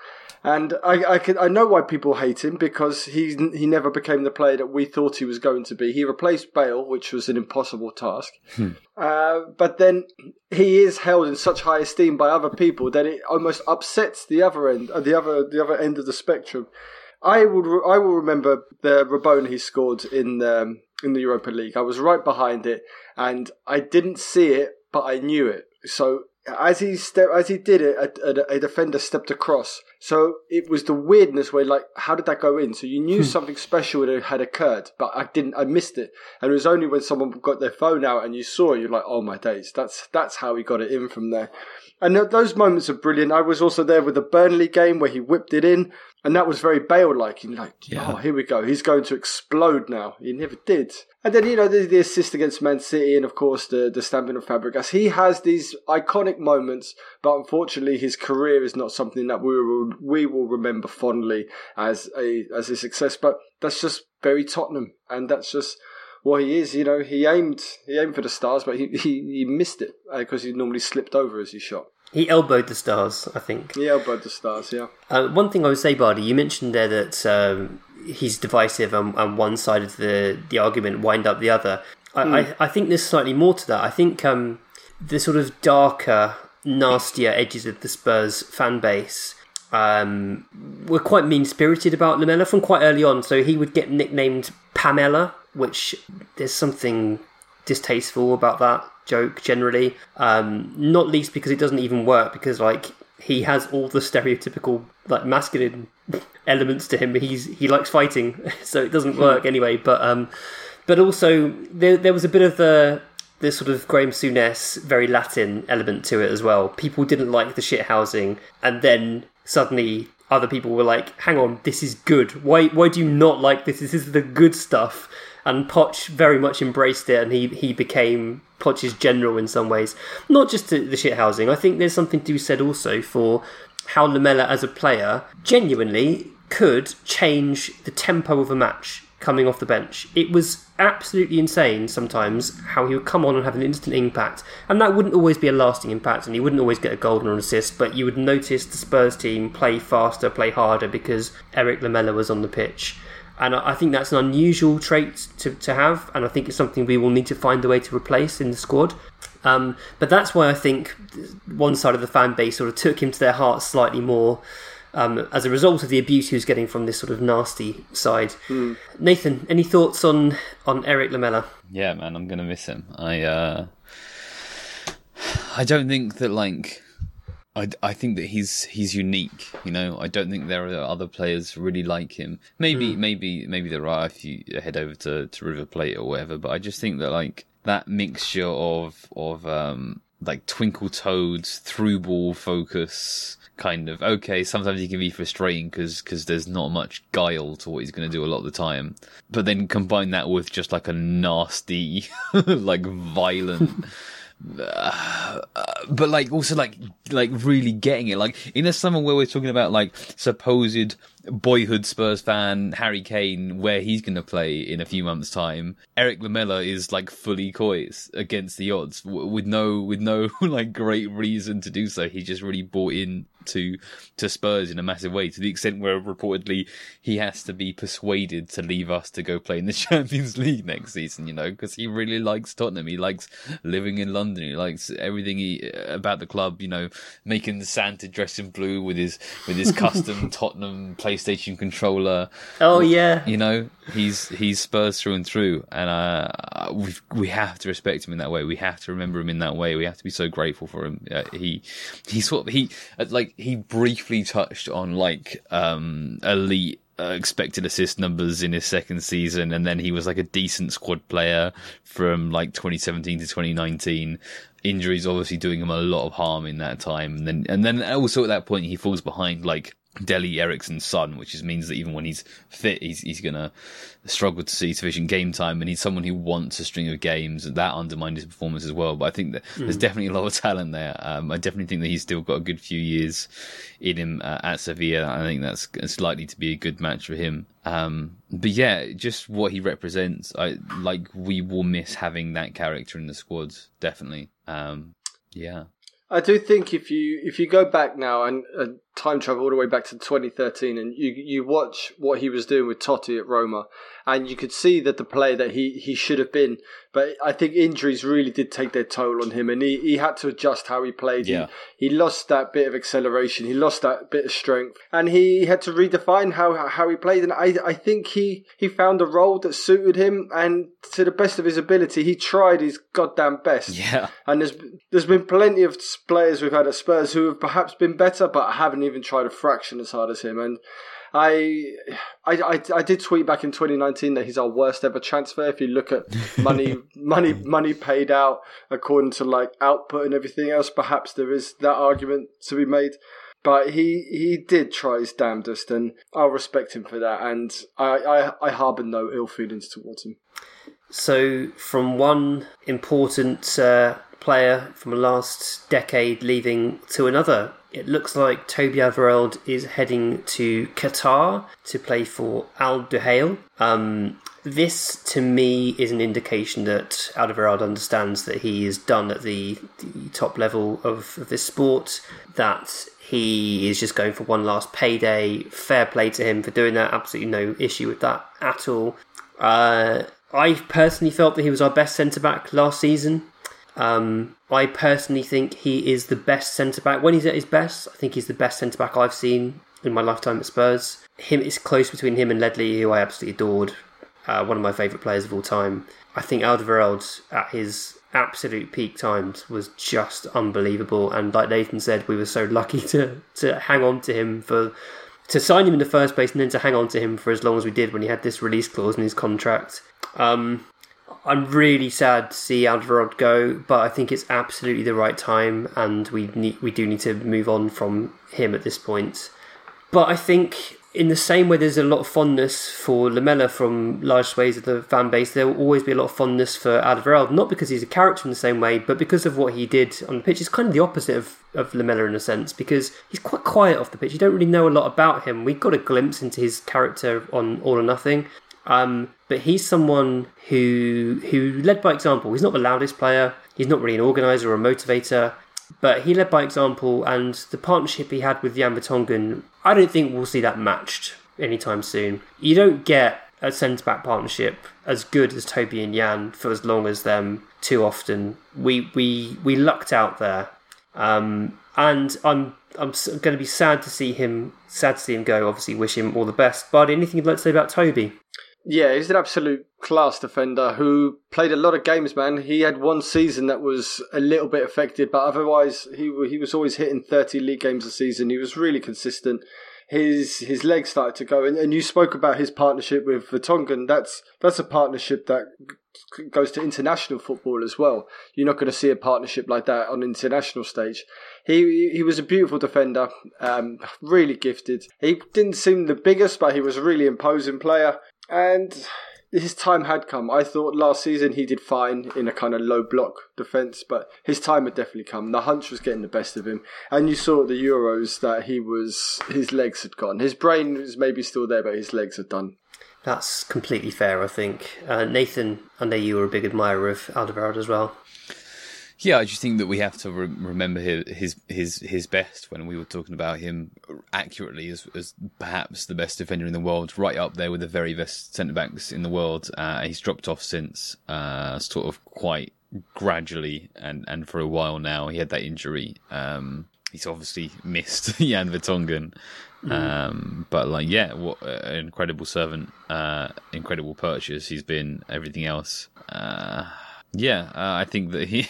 And I, I can I know why people hate him, because he he never became the player that we thought he was going to be. He replaced Bale, which was an impossible task. Hmm. Uh, but then he is held in such high esteem by other people that it almost upsets the other end, the other the other end of the spectrum. I would I will remember the Rabona he scored in um, in the Europa League. I was right behind it, and I didn't see it, but I knew it. So. As he step, as he did it, a, a, a defender stepped across. So it was the weirdness where, like, how did that go in? So you knew something special had occurred, but I didn't. I missed it, and it was only when someone got their phone out and you saw it, you're like, "Oh my days!" That's that's how he got it in from there. And th- those moments are brilliant. I was also there with the Burnley game where he whipped it in, and that was very Bale-like. You're like, yeah. "Oh, here we go. He's going to explode now." He never did. And then, you know, the, the assist against Man City and, of course, the, the stamping of Fabregas. He has these iconic moments, but unfortunately his career is not something that we will, we will remember fondly as a as a success. But that's just very Tottenham, and that's just what he is. You know, he aimed he aimed for the stars, but he, he, he missed it because uh, he normally slipped over as he shot. He elbowed the stars, I think. He elbowed the stars, yeah. Uh, one thing I would say, Bardi, you mentioned there that um, he's divisive and, and one side of the, the argument wind up the other. I, mm. I, I think there's slightly more to that. I think um, the sort of darker, nastier edges of the Spurs fan base um, were quite mean-spirited about Lamela from quite early on. So he would get nicknamed Pamela, which there's something distasteful about that joke generally, um, not least because it doesn't even work, because like he has all the stereotypical like masculine elements to him. He's he likes fighting, so it doesn't work anyway. But um, but also there there was a bit of the the sort of Graham Souness, very Latin element to it as well. People didn't like the shithousing, and then suddenly other people were like, "Hang on, this is good. Why why do you not like this? This is the good stuff." And Poch very much embraced it, and he, he became Poch's general in some ways. Not just the, the shithousing. I think there's something to be said also for how Lamela as a player genuinely could change the tempo of a match coming off the bench. It was absolutely insane sometimes how he would come on and have an instant impact. And that wouldn't always be a lasting impact, and he wouldn't always get a goal or an assist, but you would notice the Spurs team play faster, play harder, because Eric Lamela was on the pitch. And I think that's an unusual trait to, to have, and I think it's something we will need to find a way to replace in the squad. Um, but that's why I think one side of the fan base sort of took him to their hearts slightly more um, as a result of the abuse he was getting from this sort of nasty side. Mm. Nathan, any thoughts on, on Eric Lamela? Yeah, man, I'm going to miss him. I uh, I don't think that, like... I, I think that he's he's unique, you know. I don't think there are other players really like him. Maybe mm. maybe maybe there are if you head over to, to River Plate or whatever. But I just think that like that mixture of of um, like twinkle toads, through ball focus, kind of okay. Sometimes he can be frustrating because because there's not much guile to what he's going to do a lot of the time. But then combine that with just like a nasty, like violent. Uh, but like also like like really getting it, like in a summer where we're talking about like supposed boyhood Spurs fan Harry Kane, where he's going to play in a few months' time, Eric Lamela is like fully Coy's against the odds w- with no with no like great reason to do so. He just really bought in to to Spurs in a massive way, to the extent where reportedly he has to be persuaded to leave us to go play in the Champions League next season, you know, because he really likes Tottenham. He likes living in London. He likes everything he, about the club, you know, making Santa dress in blue with his with his custom Tottenham play PlayStation controller. Oh yeah, you know, he's he's Spurs through and through, and uh, we we have to respect him in that way. We have to remember him in that way. We have to be so grateful for him. Uh, he he sort of he like he briefly touched on like um, elite uh, expected assist numbers in his second season, and then he was like a decent squad player from like twenty seventeen to twenty nineteen. Injuries obviously doing him a lot of harm in that time, and then and then also at that point he falls behind like Dele Ericsson's son, which is, means that even when he's fit, he's he's going to struggle to see sufficient game time, and he's someone who wants a string of games, and that undermined his performance as well. But I think that mm. there's definitely a lot of talent there. Um, I definitely think that he's still got a good few years in him uh, at Sevilla. I think that's it's likely to be a good match for him. Um, but yeah, just what he represents, I like we will miss having that character in the squad, definitely. Um, yeah. I do think if you if you go back now and uh, time travel all the way back to twenty thirteen and you you watch what he was doing with Totti at Roma, and you could see that the player that he, he should have been. But I think injuries really did take their toll on him, and he, he had to adjust how he played. Yeah. He, he lost that bit of acceleration. He lost that bit of strength, and he had to redefine how how he played. And I, I think he, he found a role that suited him, and to the best of his ability, he tried his goddamn best. Yeah. And there's, there's been plenty of players we've had at Spurs who have perhaps been better but haven't even tried a fraction as hard as him. And I I, I did tweet back in twenty nineteen that he's our worst ever transfer if you look at money money money paid out according to like output and everything else. Perhaps there is that argument to be made, but he he did try his damnedest, and I'll respect him for that, and I, I, I harbour no ill feelings towards him. So from one important uh, player from the last decade leaving to another, it looks like Toby Alderweireld is heading to Qatar to play for Al Duhail. Um, this, to me, is an indication that Alderweireld understands that he is done at the, the top level of, of this sport, that he is just going for one last payday. Fair play to him for doing that. Absolutely no issue with that at all. Uh, I personally felt that he was our best centre-back last season. Um, I personally think he is the best centre-back. When he's at his best, I think he's the best centre-back I've seen in my lifetime at Spurs. Him, it's close between him and Ledley, who I absolutely adored. Uh, one of my favourite players of all time. I think Alderweireld, at his absolute peak times, was just unbelievable. And like Nathan said, we were so lucky to, to hang on to him for... to sign him in the first place and then to hang on to him for as long as we did when he had this release clause in his contract. Um... I'm really sad to see Alderweireld go, but I think it's absolutely the right time, and we need, we do need to move on from him at this point. But I think in the same way there's a lot of fondness for Lamela from large swathes of the fan base, there will always be a lot of fondness for Alderweireld, not because he's a character in the same way, but because of what he did on the pitch. It's kind of the opposite of, of Lamela in a sense, because he's quite quiet off the pitch. You don't really know a lot about him. We got a glimpse into his character on All or Nothing. Um, but he's someone who who led by example. He's not the loudest player. He's not really an organiser or a motivator. But he led by example, and the partnership he had with Jan Vertonghen, I don't think we'll see that matched anytime soon. You don't get a centre-back partnership as good as Toby and Jan for as long as them too often. We we, we lucked out there. Um, and I'm I'm going to be sad to see him sad to see him go. Obviously, wish him all the best. But anything you'd like to say about Toby? Yeah, he's an absolute class defender who played a lot of games, man. He had one season that was a little bit affected, but otherwise he he was always hitting thirty league games a season. He was really consistent. His his legs started to go, and, and you spoke about his partnership with Vertonghen. That's that's a partnership that g- goes to international football as well. You're not going to see a partnership like that on international stage. He he was a beautiful defender, um, really gifted. He didn't seem the biggest, but he was a really imposing player. And his time had come. I thought last season he did fine in a kind of low block defence, but his time had definitely come. The hunch was getting the best of him. And you saw at the Euros that he was his legs had gone. His brain was maybe still there, but his legs had done. That's completely fair, I think. Uh, Nathan, I know you were a big admirer of Alderweireld as well. Yeah, I just think that we have to re- remember his, his his his best when we were talking about him accurately as, as perhaps the best defender in the world, right up there with the very best centre-backs in the world. Uh, he's dropped off since, uh, sort of quite gradually, and, and for a while now. He had that injury. Um, he's obviously missed Jan Vertonghen. Mm. Um, but like, yeah, what an incredible servant, uh, incredible purchase. He's been everything else. Uh Yeah, uh, I think that he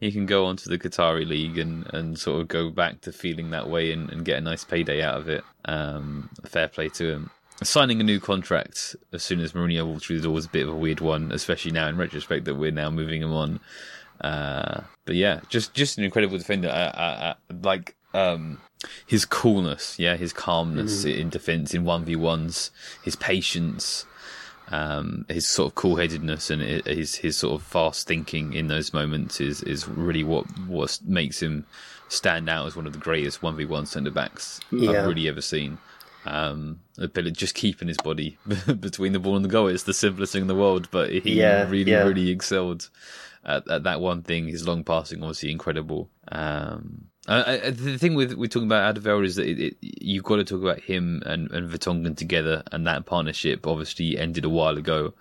he can go on to the Qatari League and, and sort of go back to feeling that way and, and get a nice payday out of it. Um, fair play to him. Signing a new contract as soon as Mourinho walked through the door was a bit of a weird one, especially now in retrospect that we're now moving him on. Uh, but yeah, just, just an incredible defender. I, I, I, like, um, his coolness, yeah, his calmness mm. in defence, in one v ones, his patience, um, his sort of cool-headedness and his his sort of fast thinking in those moments is is really what, what makes him stand out as one of the greatest one v one centre-backs yeah. I've really ever seen. Um, but just keeping his body between the ball and the goal, it's the simplest thing in the world, but he yeah, really, yeah. really excelled at, at that one thing. His long passing, obviously incredible. Um, I, I, the thing with we're talking about Alderweireld is that it, it, you've got to talk about him and, and Vertonghen together, and that partnership obviously ended a while ago.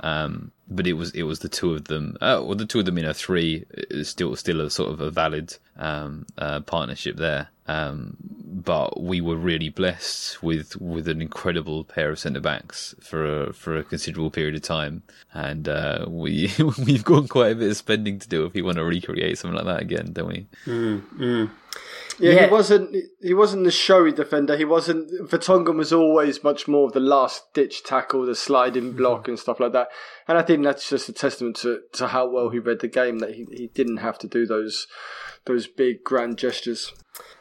Um, but it was it was the two of them, uh, or the two of them in a three, is still still a sort of a valid um, uh, partnership there. Um, but we were really blessed with, with an incredible pair of centre backs for a, for a considerable period of time, and uh, we we've got quite a bit of spending to do if we want to recreate something like that again, don't we? Mm, mm. Yeah, yeah, he wasn't he wasn't the showy defender. He wasn't Vertonghen was always much more of the last ditch tackle, the sliding block, mm-hmm. and stuff like that. And I think that's just a testament to, to how well he read the game, that he, he didn't have to do those those big grand gestures.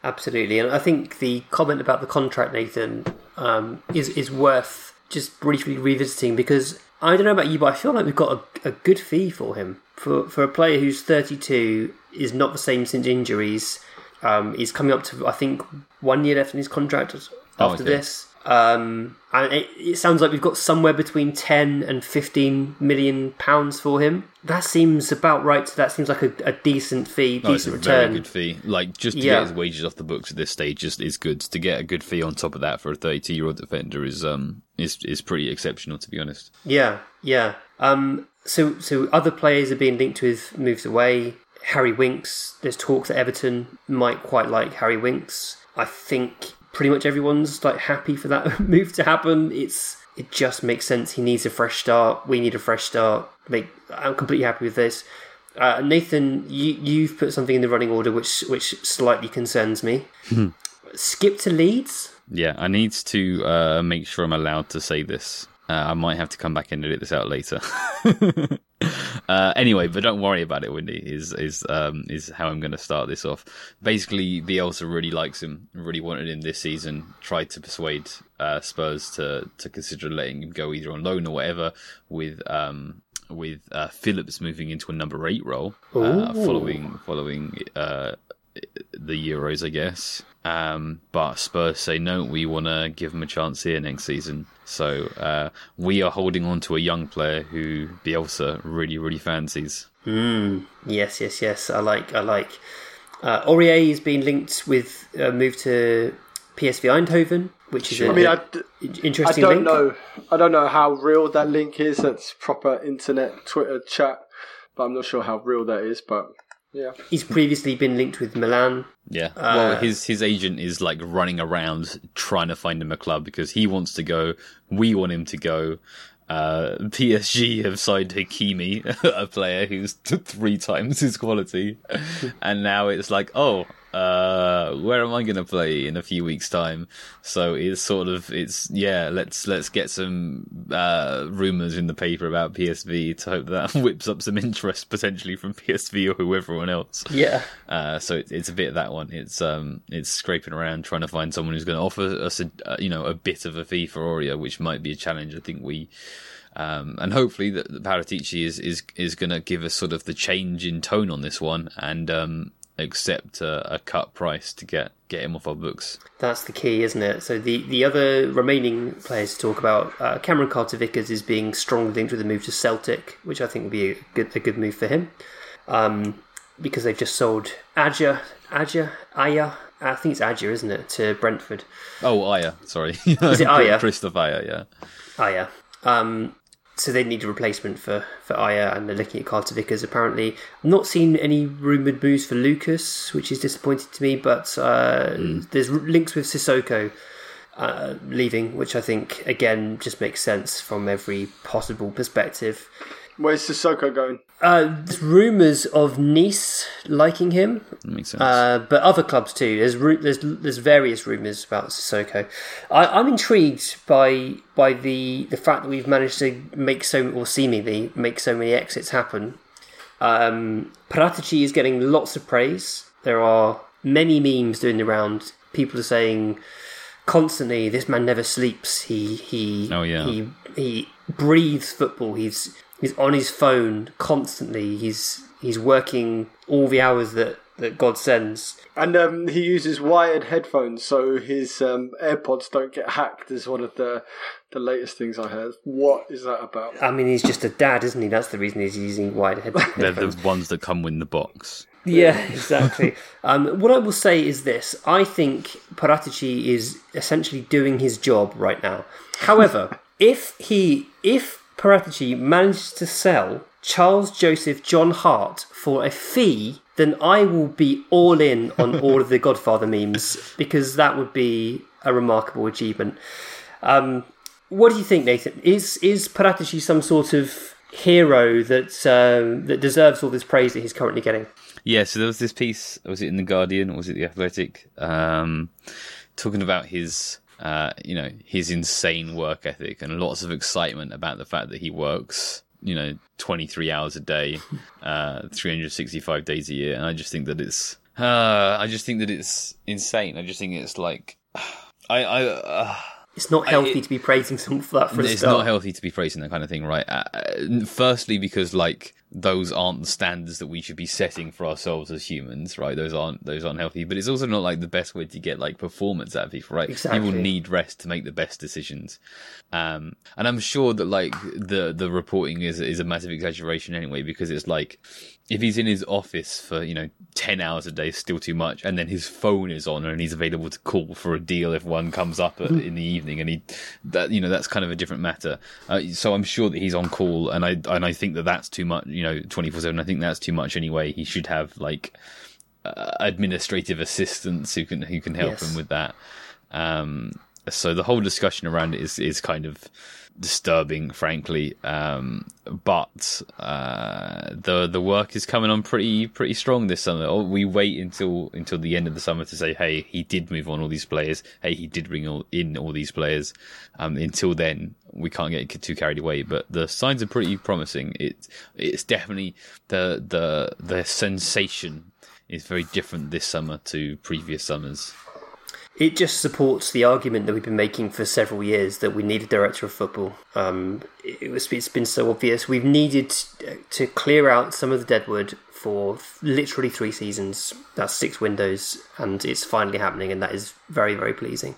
Absolutely, and I think the comment about the contract, Nathan, um, is is worth just briefly revisiting, because I don't know about you, but I feel like we've got a, a good fee for him for for a player who's thirty-two, is not the same since injuries. Um, he's coming up to, I think, one year left in his contract after oh, okay. this. Um, and it, it sounds like we've got somewhere between ten and fifteen million pounds for him. That seems about right. So that seems like a, a decent fee, decent oh, it's a return. Very good fee. Like, just to yeah. get his wages off the books at this stage is, is good. To get a good fee on top of that for a thirty-two-year-old defender is um is is pretty exceptional, to be honest. Yeah, yeah. Um. So so other players are being linked with moves away. Harry Winks, there's talks that Everton might quite like Harry Winks. I think pretty much everyone's like happy for that move to happen. It's it just makes sense. He needs a fresh start. We need a fresh start. Make, I'm completely happy with this. Uh, Nathan, you, you've put something in the running order which which slightly concerns me. Hmm. Skip to Leeds? Yeah, I need to uh, make sure I'm allowed to say this. Uh, I might have to come back and edit this out later. uh, anyway, but don't worry about it, Wendy, is is um, is how I'm going to start this off. Basically, Bielsa really likes him, really wanted him this season, tried to persuade uh, Spurs to, to consider letting him go either on loan or whatever, with um, with uh, Phillips moving into a number eight role uh, following, following uh, the Euros, I guess. Um, but Spurs say, no, we want to give him a chance here next season. So uh, we are holding on to a young player who Bielsa really, really fancies. Mm. Yes, yes, yes. I like, I like. Uh, Aurier has been linked with a move to P S V Eindhoven, which is sure. a, I mean, I d- interesting I don't link. know. I don't know how real that link is. That's proper internet Twitter chat, but I'm not sure how real that is, but... Yeah. He's previously been linked with Milan. Yeah. Well, uh, his his agent is like running around trying to find him a club because he wants to go. We want him to go. Uh, P S G have signed Hakimi, a player who's three times his quality. And now it's like, oh, uh, where am I going to play in a few weeks' time? So it's sort of, it's, yeah, let's let's get some uh, rumours in the paper about P S V to hope that, that whips up some interest potentially from P S V or whoever else. Yeah. Uh, so it, it's a bit of that one. It's um, it's scraping around trying to find someone who's going to offer us a, uh, you know, a bit of a fee for Aurier, which might be a challenge. I think we... Um, and hopefully that Paratici is, is, is going to give us sort of the change in tone on this one and um, accept a, a cut price to get, get him off our books. That's the key, isn't it? So the, the other remaining players to talk about, uh, Cameron Carter-Vickers is being strongly linked with a move to Celtic, which I think would be a good, a good move for him um, because they've just sold Adja, Adja, Aya. I think it's Adja, isn't it, to Brentford? Oh, Aya, sorry. Is it Aya? Christoph Aya, yeah. Aya. Um, So they need a replacement for, for Aya, and they're looking at Carter-Vickers apparently. I've not seen any rumoured moves for Lucas, which is disappointing to me, but uh, mm. there's links with Sissoko uh, leaving, which I think, again, just makes sense from every possible perspective. Where's Sissoko going? Uh, there's rumours of Nice liking him. That makes sense. Uh, but other clubs too. There's there's there's various rumours about Sissoko. I, I'm intrigued by by the, the fact that we've managed to make so or seemingly make so many exits happen. Um, Paratici is getting lots of praise. There are many memes doing the round. People are saying constantly, "This man never sleeps. He he oh, yeah. he he breathes football. He's he's on his phone constantly. He's he's working all the hours that." that God sends. And um, he uses wired headphones, so his um, AirPods don't get hacked is one of the the latest things I heard. What is that about? I mean, he's just a dad, isn't he? That's the reason he's using wired headphones. They're the ones that come in the box. Yeah, exactly. um, what I will say is this. I think Paratici is essentially doing his job right now. However, if he, if Paratici manages to sell Charles Joseph John Hart for a fee, then I will be all in on all of the Godfather memes, because that would be a remarkable achievement. Um, what do you think, Nathan? Is is Paratici some sort of hero that uh, that deserves all this praise that he's currently getting? Yeah, so there was this piece, was it in The Guardian or was it The Athletic, um, talking about his... Uh, you know, his insane work ethic and lots of excitement about the fact that he works, you know, twenty-three hours a day, uh, three hundred sixty-five days a year. And I just think that it's, uh, I just think that it's insane. I just think it's like, I, I, uh, it's not healthy I, it, to be praising someone for that. For it's not healthy to be praising that kind of thing, right? Uh, firstly, because like those aren't the standards that we should be setting for ourselves as humans, right? Those aren't those aren't healthy. But it's also not like the best way to get like performance out of people, right? Exactly. People need rest to make the best decisions. Um, and I'm sure that like the the reporting is is a massive exaggeration anyway, because it's like, if he's in his office for, you know, ten hours a day, still too much, and then his phone is on and he's available to call for a deal if one comes up at, in the evening, and he, that, you know, that's kind of a different matter. Uh, so I'm sure that he's on call, and I and I think that that's too much, you know, twenty-four seven. I think that's too much anyway. He should have like uh, administrative assistants who can who can help yes. him with that. Um, so the whole discussion around it is is kind of disturbing, frankly, um but uh the the work is coming on pretty pretty strong this summer. Oh, we wait until until the end of the summer to say, hey, he did move on all these players, hey, he did bring all, in all these players. Um until then, we can't get too carried away, but the signs are pretty promising. It's it's definitely the the the sensation is very different this summer to previous summers. It just supports the argument that we've been making for several years that we need a director of football. Um, it was, it's been so obvious. We've needed to clear out some of the deadwood for literally three seasons. That's six windows, and it's finally happening, and that is very, very pleasing.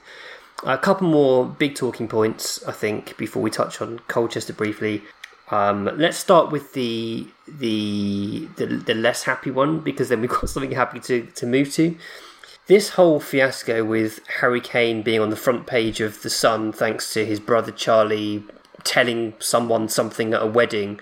A couple more big talking points, I think, before we touch on Colchester briefly. Um, let's start with the, the the the less happy one, because then we've got something happy to, to move to. This whole fiasco with Harry Kane being on the front page of The Sun thanks to his brother Charlie telling someone something at a wedding,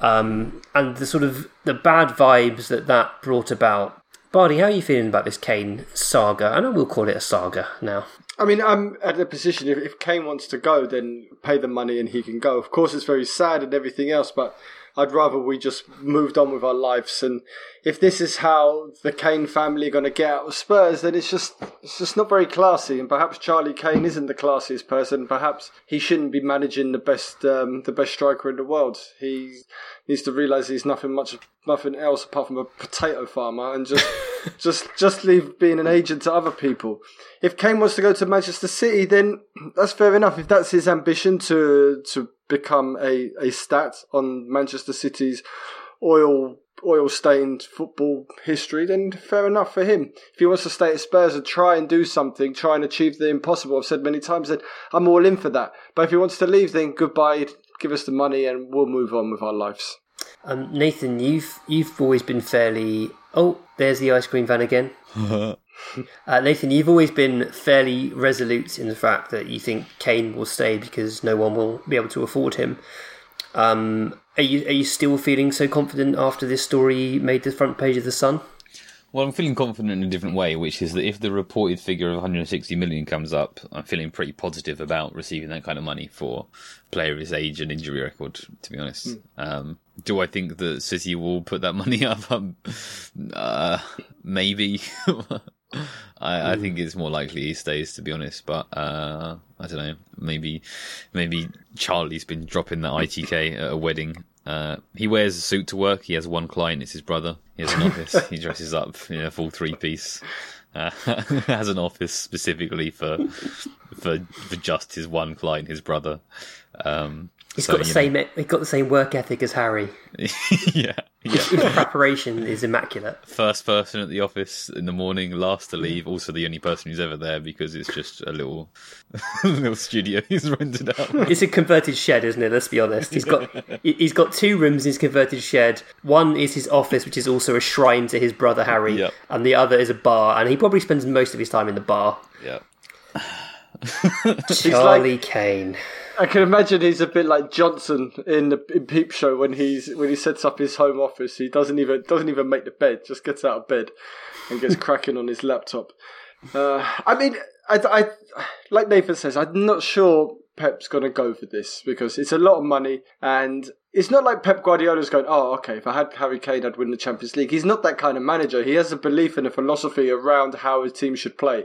um, and the sort of the bad vibes that that brought about. Bardi, how are you feeling about this Kane saga? And I will call it a saga now. I mean, I'm at the position, if, if Kane wants to go, then pay the money and he can go. Of course, it's very sad and everything else, but I'd rather we just moved on with our lives. And if this is how the Kane family are going to get out of Spurs, then it's just it's just not very classy. And perhaps Charlie Kane isn't the classiest person. Perhaps he shouldn't be managing the best um, the best striker in the world. He needs to realise he's nothing much nothing else apart from a potato farmer, and just just just leave being an agent to other people. If Kane wants to go to Manchester City, then that's fair enough. If that's his ambition to to. become a, a stat on Manchester City's oil oil stained football history, then fair enough for him. If he wants to stay at Spurs and try and do something, try and achieve the impossible, I've said many times that I'm all in for that. But if he wants to leave, then goodbye, give us the money and we'll move on with our lives. Um, Nathan, you've you've always been fairly... Oh, there's the ice cream van again. uh, Nathan, you've always been fairly resolute in the fact that you think Kane will stay because no one will be able to afford him. Um, are you are you still feeling so confident after this story made the front page of The Sun? Well, I'm feeling confident in a different way, which is that if the reported figure of one hundred sixty million comes up, I'm feeling pretty positive about receiving that kind of money for player his age and injury record, to be honest. Mm. Um, do I think that City will put that money up? Um, uh, maybe. I, I think it's more likely he stays, to be honest. But uh, I don't know. Maybe, maybe Charlie's been dropping the I T K at a wedding Uh, he wears a suit to work. He has one client. It's his brother. He has an office. He dresses up in a full three-piece. Uh, has an office specifically for, for for just his one client, his brother. Um, he's so, got the same. Know. He's got the same work ethic as Harry. yeah, yeah. His preparation is immaculate. First person at the office in the morning, last to leave. Also, the only person who's ever there because it's just a little a little studio he's rented out. It's a converted shed, isn't it? Let's be honest. He's got he's got two rooms in his converted shed. One is his office, which is also a shrine to his brother Harry, yep. and the other is a bar. And he probably spends most of his time in the bar. Yeah. Charlie like, Kane. I can imagine he's a bit like Johnson in the in Peep Show when he's when he sets up his home office. He doesn't even doesn't even make the bed; just gets out of bed and gets cracking on his laptop. Uh, I mean, I, I like Nathan says, I'm not sure Pep's going to go for this because it's a lot of money, and it's not like Pep Guardiola's going, oh, okay, if I had Harry Kane, I'd win the Champions League. He's not that kind of manager. He has a belief and a philosophy around how his team should play.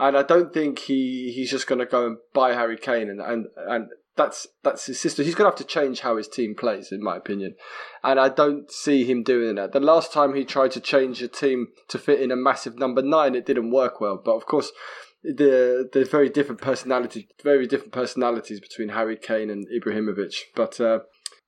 And I don't think he, he's just going to go and buy Harry Kane, and, and, and that's that's his system. He's going to have to change how his team plays, in my opinion. And I don't see him doing that. The last time he tried to change a team to fit in a massive number nine, it didn't work well. But of course, the the very different personality, very different personalities between Harry Kane and Ibrahimovic. But uh,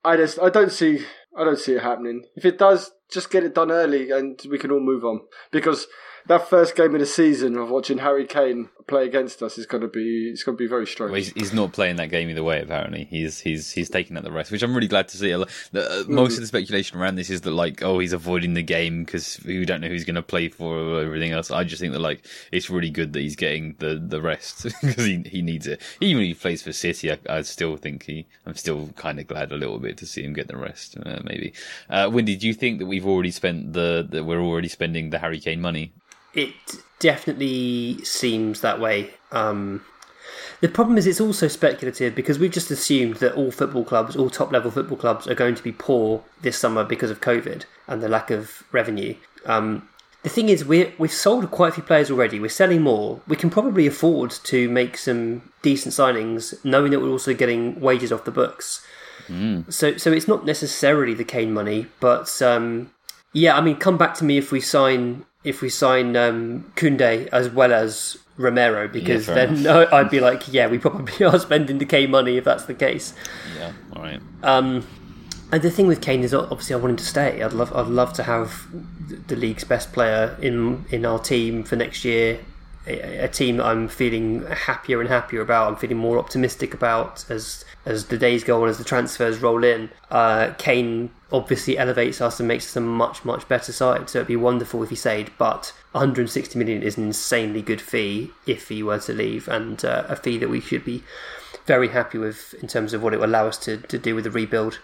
I just I don't see I don't see it happening. If it does, just get it done early, and we can all move on because. That first game of the season of watching Harry Kane play against us is going to be it's going to be very strange. Well, he's, he's not playing that game either way. Apparently, he's he's he's taking out the rest, which I'm really glad to see. Most mm-hmm. of the speculation around this is that like, oh, he's avoiding the game because we don't know who's going to play for or everything else. I just think that like it's really good that he's getting the, the rest because he, he needs it. Even if he plays for City, I, I still think he. I'm still kind of glad a little bit to see him get the rest. Uh, maybe, uh, Wendy, do you think that we've already spent the that we're already spending the Harry Kane money? It definitely seems that way. Um, the problem is it's also speculative because we've just assumed that all football clubs, all top-level football clubs, are going to be poor this summer because of COVID and the lack of revenue. Um, the thing is, we're, we've sold quite a few players already. We're selling more. We can probably afford to make some decent signings, knowing that we're also getting wages off the books. Mm. So, so it's not necessarily the Kane money, but um, yeah, I mean, come back to me if we sign. If we sign um, Koundé as well as Romero, because yeah, then enough. I'd be like, yeah, we probably are spending the Kane money if that's the case. Yeah, all right. Um, and the thing with Kane is, obviously, I want him to stay. I'd love, I'd love to have the league's best player in in our team for next year. A, a team that I'm feeling happier and happier about. I'm feeling more optimistic about as as the days go on, as the transfers roll in. Uh, Kane obviously elevates us and makes us a much, much better side. So it'd be wonderful if he stayed, but one hundred sixty million is an insanely good fee if he were to leave, and uh, a fee that we should be very happy with in terms of what it will allow us to, to do with the rebuild.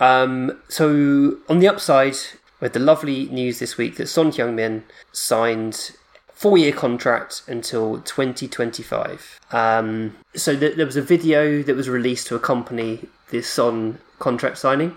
Um, so on the upside, we had the lovely news this week that Son Heung-min signed four-year contract until twenty twenty-five. Um, so th- there was a video that was released to accompany this Son contract signing,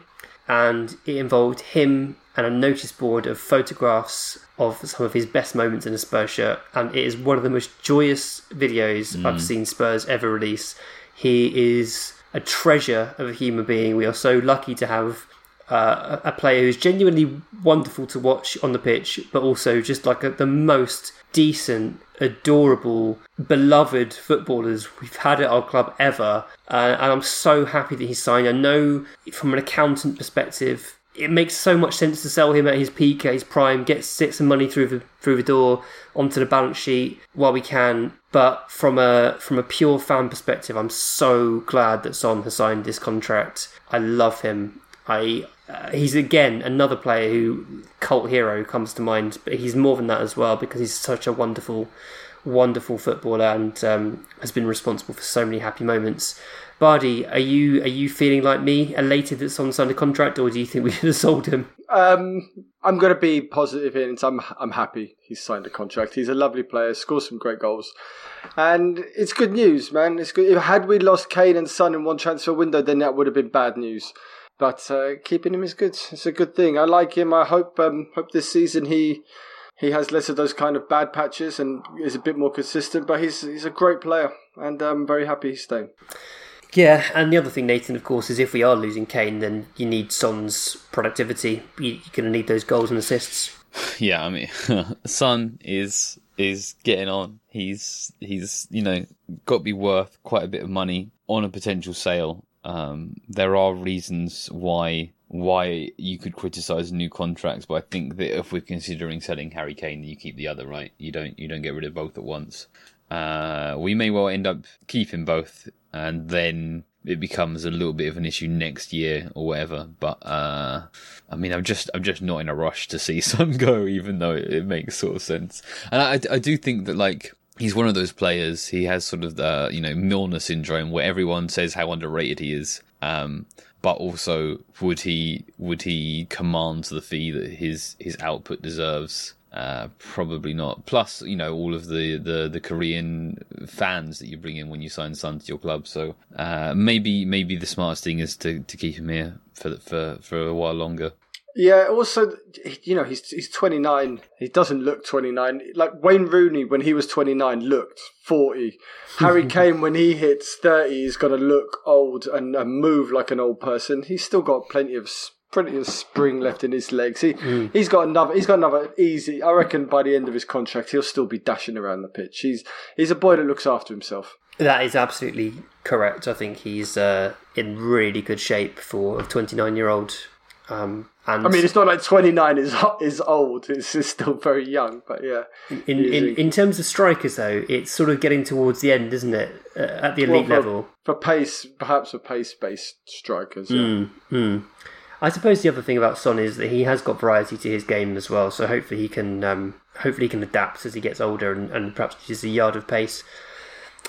and it involved him and a notice board of photographs of some of his best moments in a Spurs shirt, and it is one of the most joyous videos mm. I've seen Spurs ever release. He is a treasure of a human being. We are so lucky to have uh, a player who's genuinely wonderful to watch on the pitch, but also just like a, the most decent, adorable, beloved footballers we've had at our club ever, uh, and I'm so happy that he's signed. I know from an accountant perspective it makes so much sense to sell him at his peak, at his prime, get some money through the through the door onto the balance sheet while we can, but from a from a pure fan perspective, I'm so glad that Son has signed this contract. I love him. I Uh, he's again another player who cult hero comes to mind, but he's more than that as well because he's such a wonderful, wonderful footballer and um, has been responsible for so many happy moments. Bardi, are you are you feeling like me, elated that Son signed a contract, or do you think we should have sold him? Um, I'm going to be positive here, and I'm I'm happy he's signed a contract. He's a lovely player, scores some great goals, and it's good news, man. It's good. Had we lost Kane and Son in one transfer window, then that would have been bad news. But uh, keeping him is good. It's a good thing. I like him. I hope um, hope this season he he has less of those kind of bad patches and is a bit more consistent. But he's he's a great player, and I'm very happy he's staying. Yeah, and the other thing, Nathan, of course, is if we are losing Kane, then you need Son's productivity. You, you're going to need those goals and assists. Yeah, I mean, Son is is getting on. He's he's you know got to be worth quite a bit of money on a potential sale. Um, there are reasons why why you could criticise new contracts, but I think that if we're considering selling Harry Kane, you keep the other, right? You don't you don't get rid of both at once. Uh, we may well end up keeping both, and then it becomes a little bit of an issue next year or whatever. But uh, I mean, I'm just I'm just not in a rush to see Son go, even though it, it makes sort of sense. And I, I do think that, like, he's one of those players. He has sort of the, you know, Milner syndrome, where everyone says how underrated he is. Um, but also, would he would he command the fee that his his output deserves? Uh, probably not. Plus, you know, all of the, the, the Korean fans that you bring in when you sign Son to your club. So uh, maybe maybe the smartest thing is to, to keep him here for for for a while longer. Yeah. Also, you know, he's he's twenty-nine. He doesn't look twenty-nine. Like Wayne Rooney when he was twenty-nine looked forty. Harry Kane when he hits thirty, he's going to look old and, and move like an old person. He's still got plenty of. Sp- Plenty of spring left in his legs. He mm. he's got another. He's got another easy. I reckon by the end of his contract, he'll still be dashing around the pitch. He's he's a boy that looks after himself. That is absolutely correct. I think he's uh, in really good shape for a twenty-nine-year-old. Um, and I mean, it's not like twenty-nine is is old. It's, it's still very young. But yeah. In in, in terms of strikers, though, it's sort of getting towards the end, isn't it? Uh, at the elite well, for, level, for pace, perhaps for pace-based strikers. Yeah. Mm. Mm. I suppose the other thing about Son is that he has got variety to his game as well, so hopefully he can um, hopefully he can adapt as he gets older and, and perhaps just a yard of pace.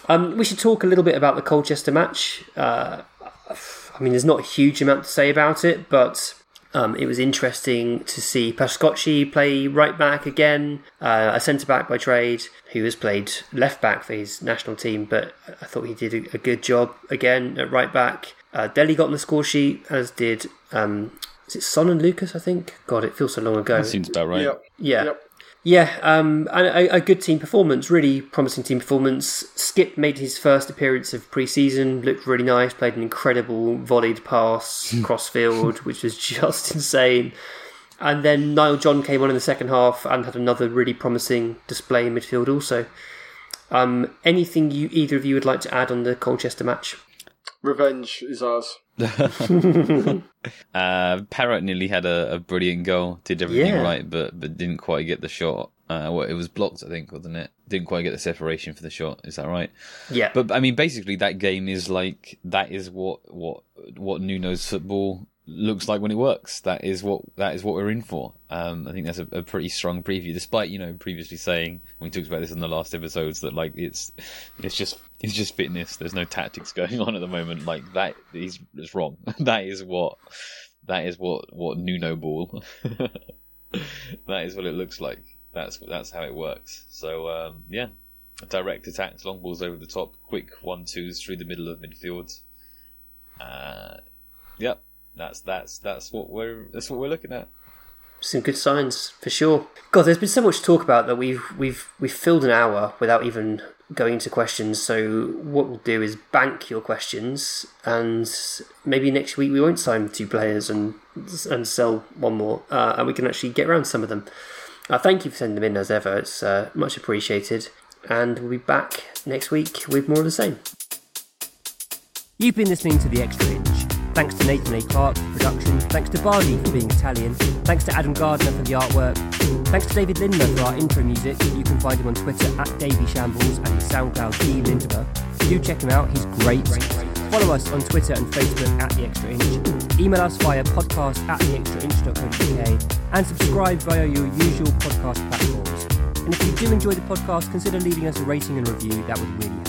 Um, we should talk a little bit about the Colchester match. Uh, I mean, there's not a huge amount to say about it, but um, it was interesting to see Pascocci play right back again, uh, a centre-back by trade, who has played left back for his national team, but I thought he did a, a good job again at right back. Uh, Dele got on the score sheet, as did um, is it Son and Lucas, I think? God, it feels so long ago. That seems about right. Yep. Yeah. Yep. Yeah, um, and a, a good team performance, really promising team performance. Skip made his first appearance of pre-season, looked really nice, played an incredible volleyed pass, crossfield, which was just insane. And then Niall John came on in the second half and had another really promising display in midfield also. Um, anything you either of you would like to add on the Colchester match? Revenge is ours. uh, Parrott nearly had a, a brilliant goal, did everything yeah. right, but but didn't quite get the shot. Uh, well, it was blocked, I think, wasn't it? Didn't quite get the separation for the shot. Is that right? Yeah. But I mean, basically, that game is like that is what what what Nuno's football looks like when it works. That is what that is what we're in for. Um, I think that's a, a pretty strong preview, despite you know previously saying when we talked about this in the last episodes that like it's it's just. It's just fitness. There's no tactics going on at the moment. Like that is it's wrong. That is what that is what, what Nuno ball. That is what it looks like. That's that's how it works. So um, yeah, direct attacks, long balls over the top, quick one twos through the middle of midfield. Uh, yep, that's that's that's what we're that's what we're looking at. Some good signs for sure. God, there's been so much talk about that we've we've we've filled an hour without even going into questions. So what we'll do is bank your questions, and maybe next week we won't sign two players and and sell one more, uh, and we can actually get around some of them. Uh, thank you for sending them in as ever. It's uh, much appreciated, and we'll be back next week with more of the same. You've been listening to The Extra Inch. Thanks to Nathan A. Clark for production. Thanks to Barney for being Italian. Thanks to Adam Gardner for the artwork. Thanks to David Lindner for our intro music. You can find him on Twitter at Davy Shambles and SoundCloud D Lindner. Do check him out, he's great. Follow us on Twitter and Facebook at The Extra Inch. Email us via podcast at the extra inch dot co dot uk and subscribe via your usual podcast platforms. And if you do enjoy the podcast, consider leaving us a rating and review. That would really